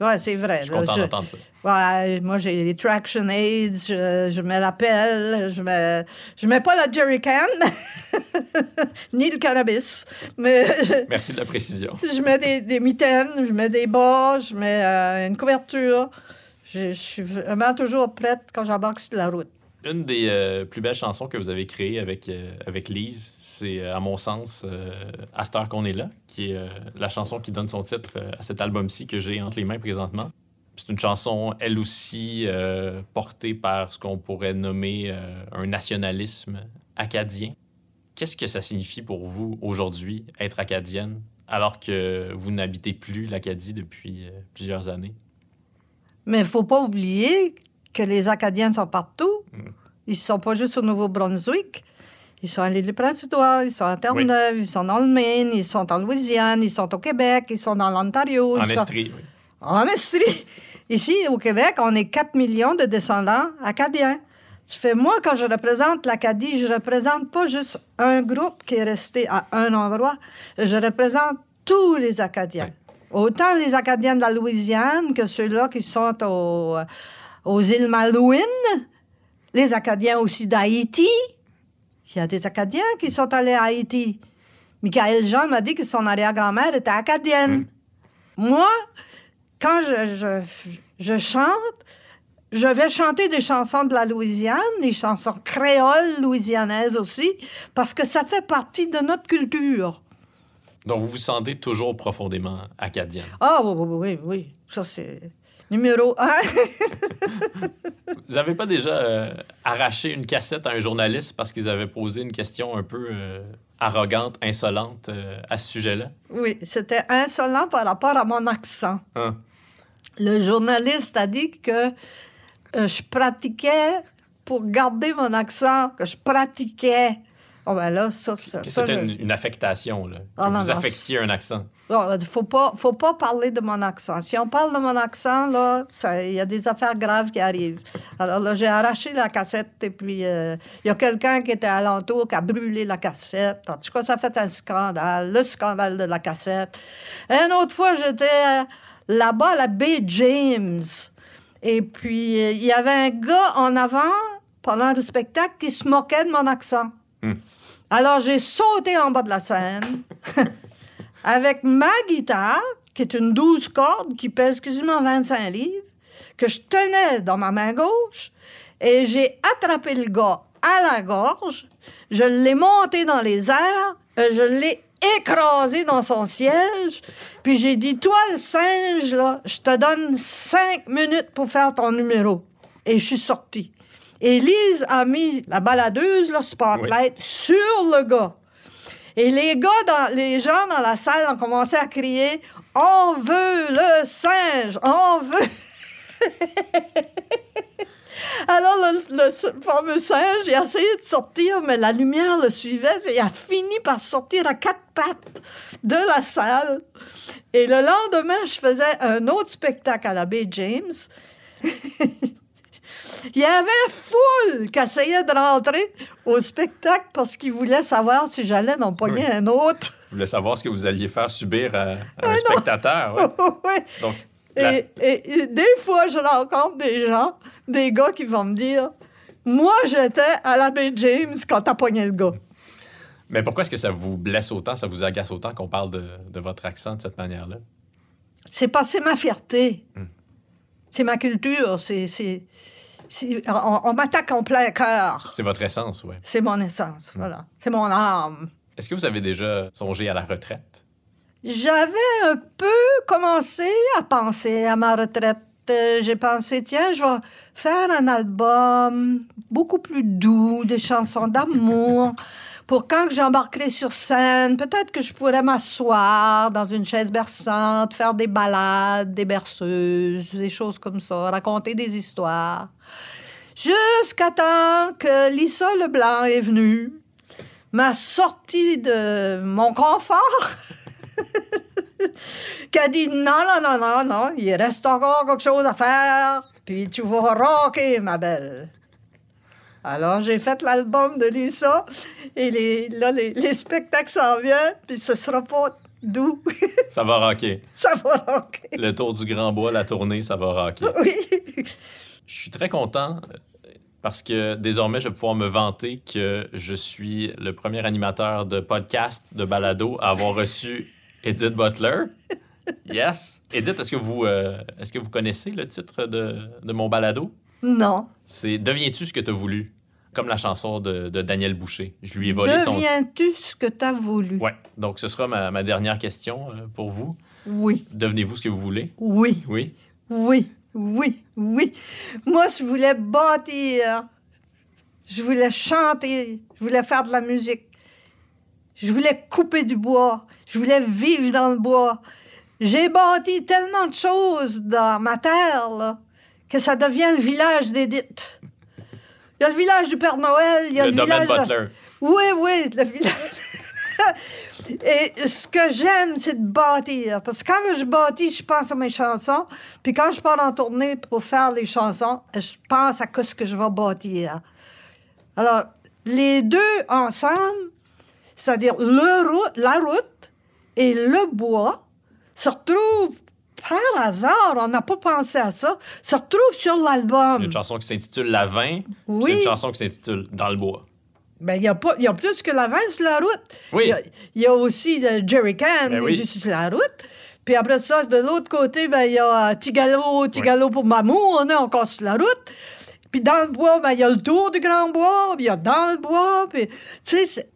Ouais, c'est vrai. Je suis content je... d'entendre ça. Ouais, moi, j'ai les Traction Aids, je, je mets la pelle, je mets... Je mets pas la Jerry Can, ni le cannabis, mais... Merci de la précision. Je mets des, des mitaines, je mets des bas, je mets euh, une couverture... Je, je suis vraiment toujours prête quand j'embarque sur la route. Une des euh, plus belles chansons que vous avez créées avec, euh, avec Lise, c'est, à mon sens, euh, « À cette heure qu'on est là », qui est euh, la chanson qui donne son titre euh, à cet album-ci que j'ai entre les mains présentement. C'est une chanson, elle aussi, euh, portée par ce qu'on pourrait nommer euh, un nationalisme acadien. Qu'est-ce que ça signifie pour vous, aujourd'hui, être acadienne, alors que vous n'habitez plus l'Acadie depuis euh, plusieurs années? Mais il ne faut pas oublier que les Acadiens sont partout. Mmh. Ils ne sont pas juste au Nouveau-Brunswick. Ils sont à l'Île-du-Prince-Édouard, ils sont à Terre-Neuve, oui. Ils sont dans le Maine, ils sont en Louisiane, ils sont au Québec, ils sont dans l'Ontario. En Estrie, sont... oui. En Estrie. Ici, au Québec, on est quatre millions de descendants acadiens. Tu fais, moi, quand je représente l'Acadie, je ne représente pas juste un groupe qui est resté à un endroit. Je représente tous les Acadiens. Oui. Autant les Acadiens de la Louisiane que ceux-là qui sont au, aux îles Malouines. Les Acadiens aussi d'Haïti. Il y a des Acadiens qui sont allés à Haïti. Michael Jean m'a dit que son arrière-grand-mère était acadienne. Mm. Moi, quand je, je, je chante, je vais chanter des chansons de la Louisiane, des chansons créoles louisianaises aussi, parce que ça fait partie de notre culture. Donc, vous vous sentez toujours profondément acadienne. Ah oui, oui, oui, oui. Ça, c'est... Numéro un. Vous n'avez pas déjà euh, arraché une cassette à un journaliste parce qu'ils avaient posé une question un peu euh, arrogante, insolente euh, à ce sujet-là? Oui, c'était insolent par rapport à mon accent. Hein? Le journaliste a dit que euh, je pratiquais pour garder mon accent, que je pratiquais. Oh ben là, ça, ça, ça, c'était je... une, une affectation, là. Ah, que non, vous affectiez non. un accent. Il faut pas, faut pas parler de mon accent. Si on parle de mon accent, là, il y a des affaires graves qui arrivent. Alors là, j'ai arraché la cassette et puis il euh, y a quelqu'un qui était alentour qui a brûlé la cassette. En tout cas, ça a fait un scandale, le scandale de la cassette. Et une autre fois, j'étais euh, là-bas à la baie James. Et puis, il euh, y avait un gars en avant, pendant le spectacle, qui se moquait de mon accent. Hum. Alors, j'ai sauté en bas de la scène avec ma guitare, qui est une douze cordes, qui pèse quasiment vingt-cinq livres, que je tenais dans ma main gauche, et j'ai attrapé le gars à la gorge, je l'ai monté dans les airs, je l'ai écrasé dans son siège, puis j'ai dit, toi, le singe, là, je te donne cinq minutes pour faire ton numéro. Et je suis sortie. Et Lise a mis la baladeuse, le spotlight, oui. sur le gars. Et les gars, dans, les gens dans la salle ont commencé à crier « On veut le singe! On veut! » Alors, le, le fameux singe, il a essayé de sortir, mais la lumière le suivait. Il a fini par sortir à quatre pattes de la salle. Et le lendemain, je faisais un autre spectacle à la baie James. Il y avait foule qui essayait de rentrer au spectacle parce qu'ils voulaient savoir si j'allais en pogner oui. un autre. Ils voulaient savoir ce que vous alliez faire subir à, à un non. spectateur. Ouais. oui. Donc, la... et, et, et des fois, je rencontre des gens, des gars qui vont me dire « Moi, j'étais à la baie James quand t'as pogné le gars. » Mais pourquoi est-ce que ça vous blesse autant, ça vous agace autant qu'on parle de, de votre accent de cette manière-là? C'est pas, c'est ma fierté. Hum. C'est ma culture, c'est... c'est... Si, on, on m'attaque en plein cœur. C'est votre essence, oui. C'est mon essence, mmh. voilà. C'est mon âme. Est-ce que vous avez déjà songé à la retraite? J'avais un peu commencé à penser à ma retraite. Euh, j'ai pensé, tiens, je vais faire un album beaucoup plus doux, des chansons d'amour, pour quand j'embarquerai sur scène, peut-être que je pourrais m'asseoir dans une chaise berçante, faire des balades, des berceuses, des choses comme ça, raconter des histoires. Jusqu'à temps que Lise Leblanc est venue, m'a sortie de mon confort, qu'elle a dit non, non, non, non, non, il reste encore quelque chose à faire, puis tu vas rocker, ma belle. Alors, j'ai fait l'album de Lisa, et les, là, les, les spectacles s'en viennent, puis ce sera pas doux. Ça va rocker. Ça va rocker. Le Tour du Grand Bois, la tournée, ça va rocker. Oui. Je suis très content, parce que désormais, je vais pouvoir me vanter que je suis le premier animateur de podcast, de balado, à avoir reçu Edith Butler. Yes. Edith, est-ce que vous, euh, est-ce que vous connaissez le titre de, de mon balado? Non. C'est « Deviens-tu ce que tu as voulu », comme la chanson de, de Daniel Boucher. Je lui ai volé Deviens-tu son... « Deviens-tu ce que tu as voulu ». Oui. Donc, ce sera ma, ma dernière question euh, pour vous. Oui. Devenez-vous ce que vous voulez? Oui. Oui? Oui. Oui, oui. Moi, je voulais bâtir. Je voulais chanter. Je voulais faire de la musique. Je voulais couper du bois. Je voulais vivre dans le bois. J'ai bâti tellement de choses dans ma terre, là, que ça devient le village d'Edith. Il y a le village du Père Noël. Il y a le, le village... Butler. Oui, oui, le village... Et ce que j'aime, c'est de bâtir. Parce que quand je bâtis, je pense à mes chansons. Puis quand je pars en tournée pour faire les chansons, je pense à ce que je vais bâtir. Alors, les deux ensemble, c'est-à-dire le route, la route et le bois, se retrouvent par hasard, on n'a pas pensé à ça, se retrouvent sur l'album. Il y a une chanson qui s'intitule « La vin », oui. Puis il y a une chanson qui s'intitule « Dans le bois ». Bien, il y, y a plus que la vin sur la route. Oui. Il y, y a aussi le Jerry Can, ben oui. Juste sur la route. Puis après ça, de l'autre côté, il ben, y a Tigalo, Tigalo oui. Pour Mamou, on est encore sur la route. Puis dans le bois, il ben, y a le Tour du Grand Bois, il y a Dans le bois. Puis, tu sais,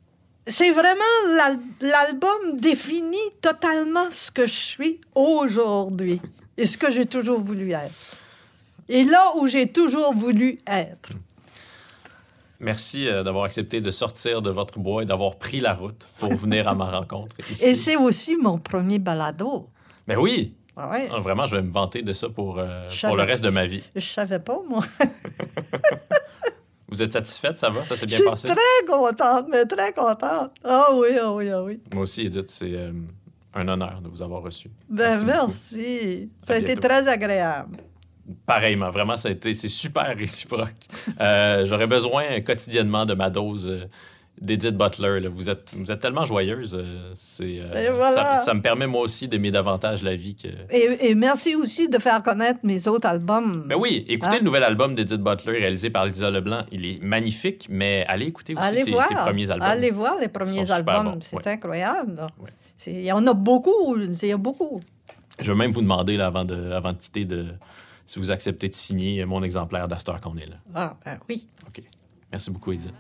c'est vraiment l'al- l'album définit totalement ce que je suis aujourd'hui et ce que j'ai toujours voulu être. Et là où j'ai toujours voulu être. Merci d'avoir accepté de sortir de votre bois et d'avoir pris la route pour venir à ma rencontre ici. Et c'est aussi mon premier balado. Mais oui! Ah ouais. Vraiment, je vais me vanter de ça pour, euh, pour le reste de ma vie. Je savais pas, moi. Vous êtes satisfaite, ça va? Ça s'est bien passé? Je suis très contente, mais très contente. Ah oui, ah oui, ah oui. Moi aussi, Edith, c'est euh, un honneur de vous avoir reçu. Ben merci. merci. Ça a été très agréable. Pareillement, vraiment, ça a été, c'est super réciproque. euh, j'aurais besoin quotidiennement de ma dose euh, d'Edith Butler. Là. Vous êtes, vous êtes tellement joyeuse. Euh, c'est, euh, voilà. ça, ça me permet, moi aussi, d'aimer davantage la vie. Que... Et, et merci aussi de faire connaître mes autres albums. Ben oui, écoutez hein? Le nouvel album d'Edith Butler réalisé par Lise Leblanc. Il est magnifique, mais allez écouter aussi allez ses, ses premiers albums. Allez voir les premiers albums. C'est ouais. Incroyable. Ouais. C'est, il y en a beaucoup. Il y a beaucoup. Je vais même vous demander, là, avant, de, avant de quitter, de, si vous acceptez de signer mon exemplaire d'Astor qu'on est là. Ah, ben oui. OK. Merci beaucoup, Edith.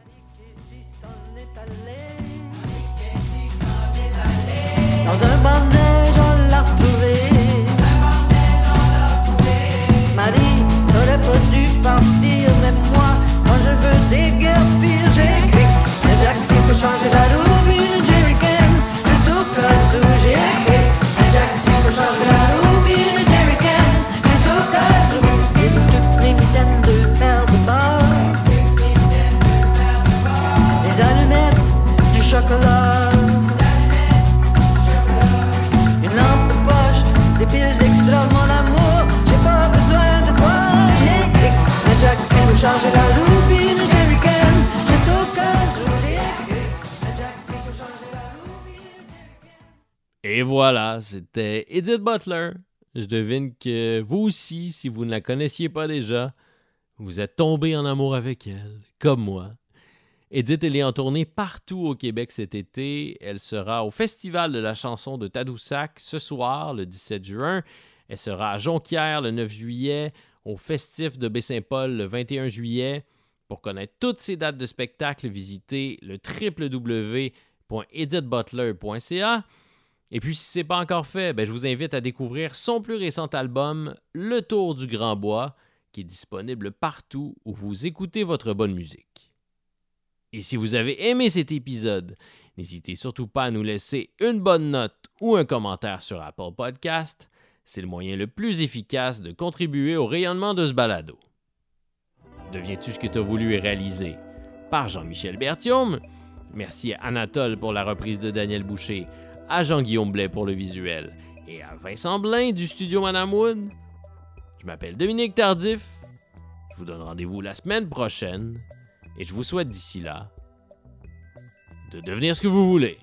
Dans un banc de neige, on l'a retrouvée. Marie n'aurait pas dû partir, même moi, quand je veux déguerpir, j'écris. Un Jack, s'il faut changer la roue, une Jerry Can, juste au cas où j'écris. Un Jack, s'il faut changer la roue, une Jerry Can, juste au cas où. Et toutes les mitaines de paires de bord, des allumettes, du chocolat. Changer la roupine, Jerry Can, juste au cas où j'ai écrit. Jack, s'il faut changer la roupine, Jerry Can. Et voilà, c'était Edith Butler. Je devine que vous aussi, si vous ne la connaissiez pas déjà, vous êtes tombé en amour avec elle, comme moi. Edith, elle est en tournée partout au Québec cet été. Elle sera au Festival de la chanson de Tadoussac ce soir, le dix-sept juin. Elle sera à Jonquière le neuf juillet. Au Festif de Baie-Saint-Paul le vingt et un juillet. Pour connaître toutes ces dates de spectacle, visitez le w w w point edith butler point c a. Et puis, si ce n'est pas encore fait, bien, je vous invite à découvrir son plus récent album, Le Tour du Grand Bois, qui est disponible partout où vous écoutez votre bonne musique. Et si vous avez aimé cet épisode, n'hésitez surtout pas à nous laisser une bonne note ou un commentaire sur Apple Podcasts. C'est le moyen le plus efficace de contribuer au rayonnement de ce balado. Deviens-tu ce que tu as voulu et réalisé par Jean-Michel Bertium. Merci à Anatole pour la reprise de Daniel Boucher, à Jean-Guillaume Blais pour le visuel et à Vincent Blain du studio Madame Wood. Je m'appelle Dominique Tardif. Je vous donne rendez-vous la semaine prochaine et je vous souhaite d'ici là de devenir ce que vous voulez.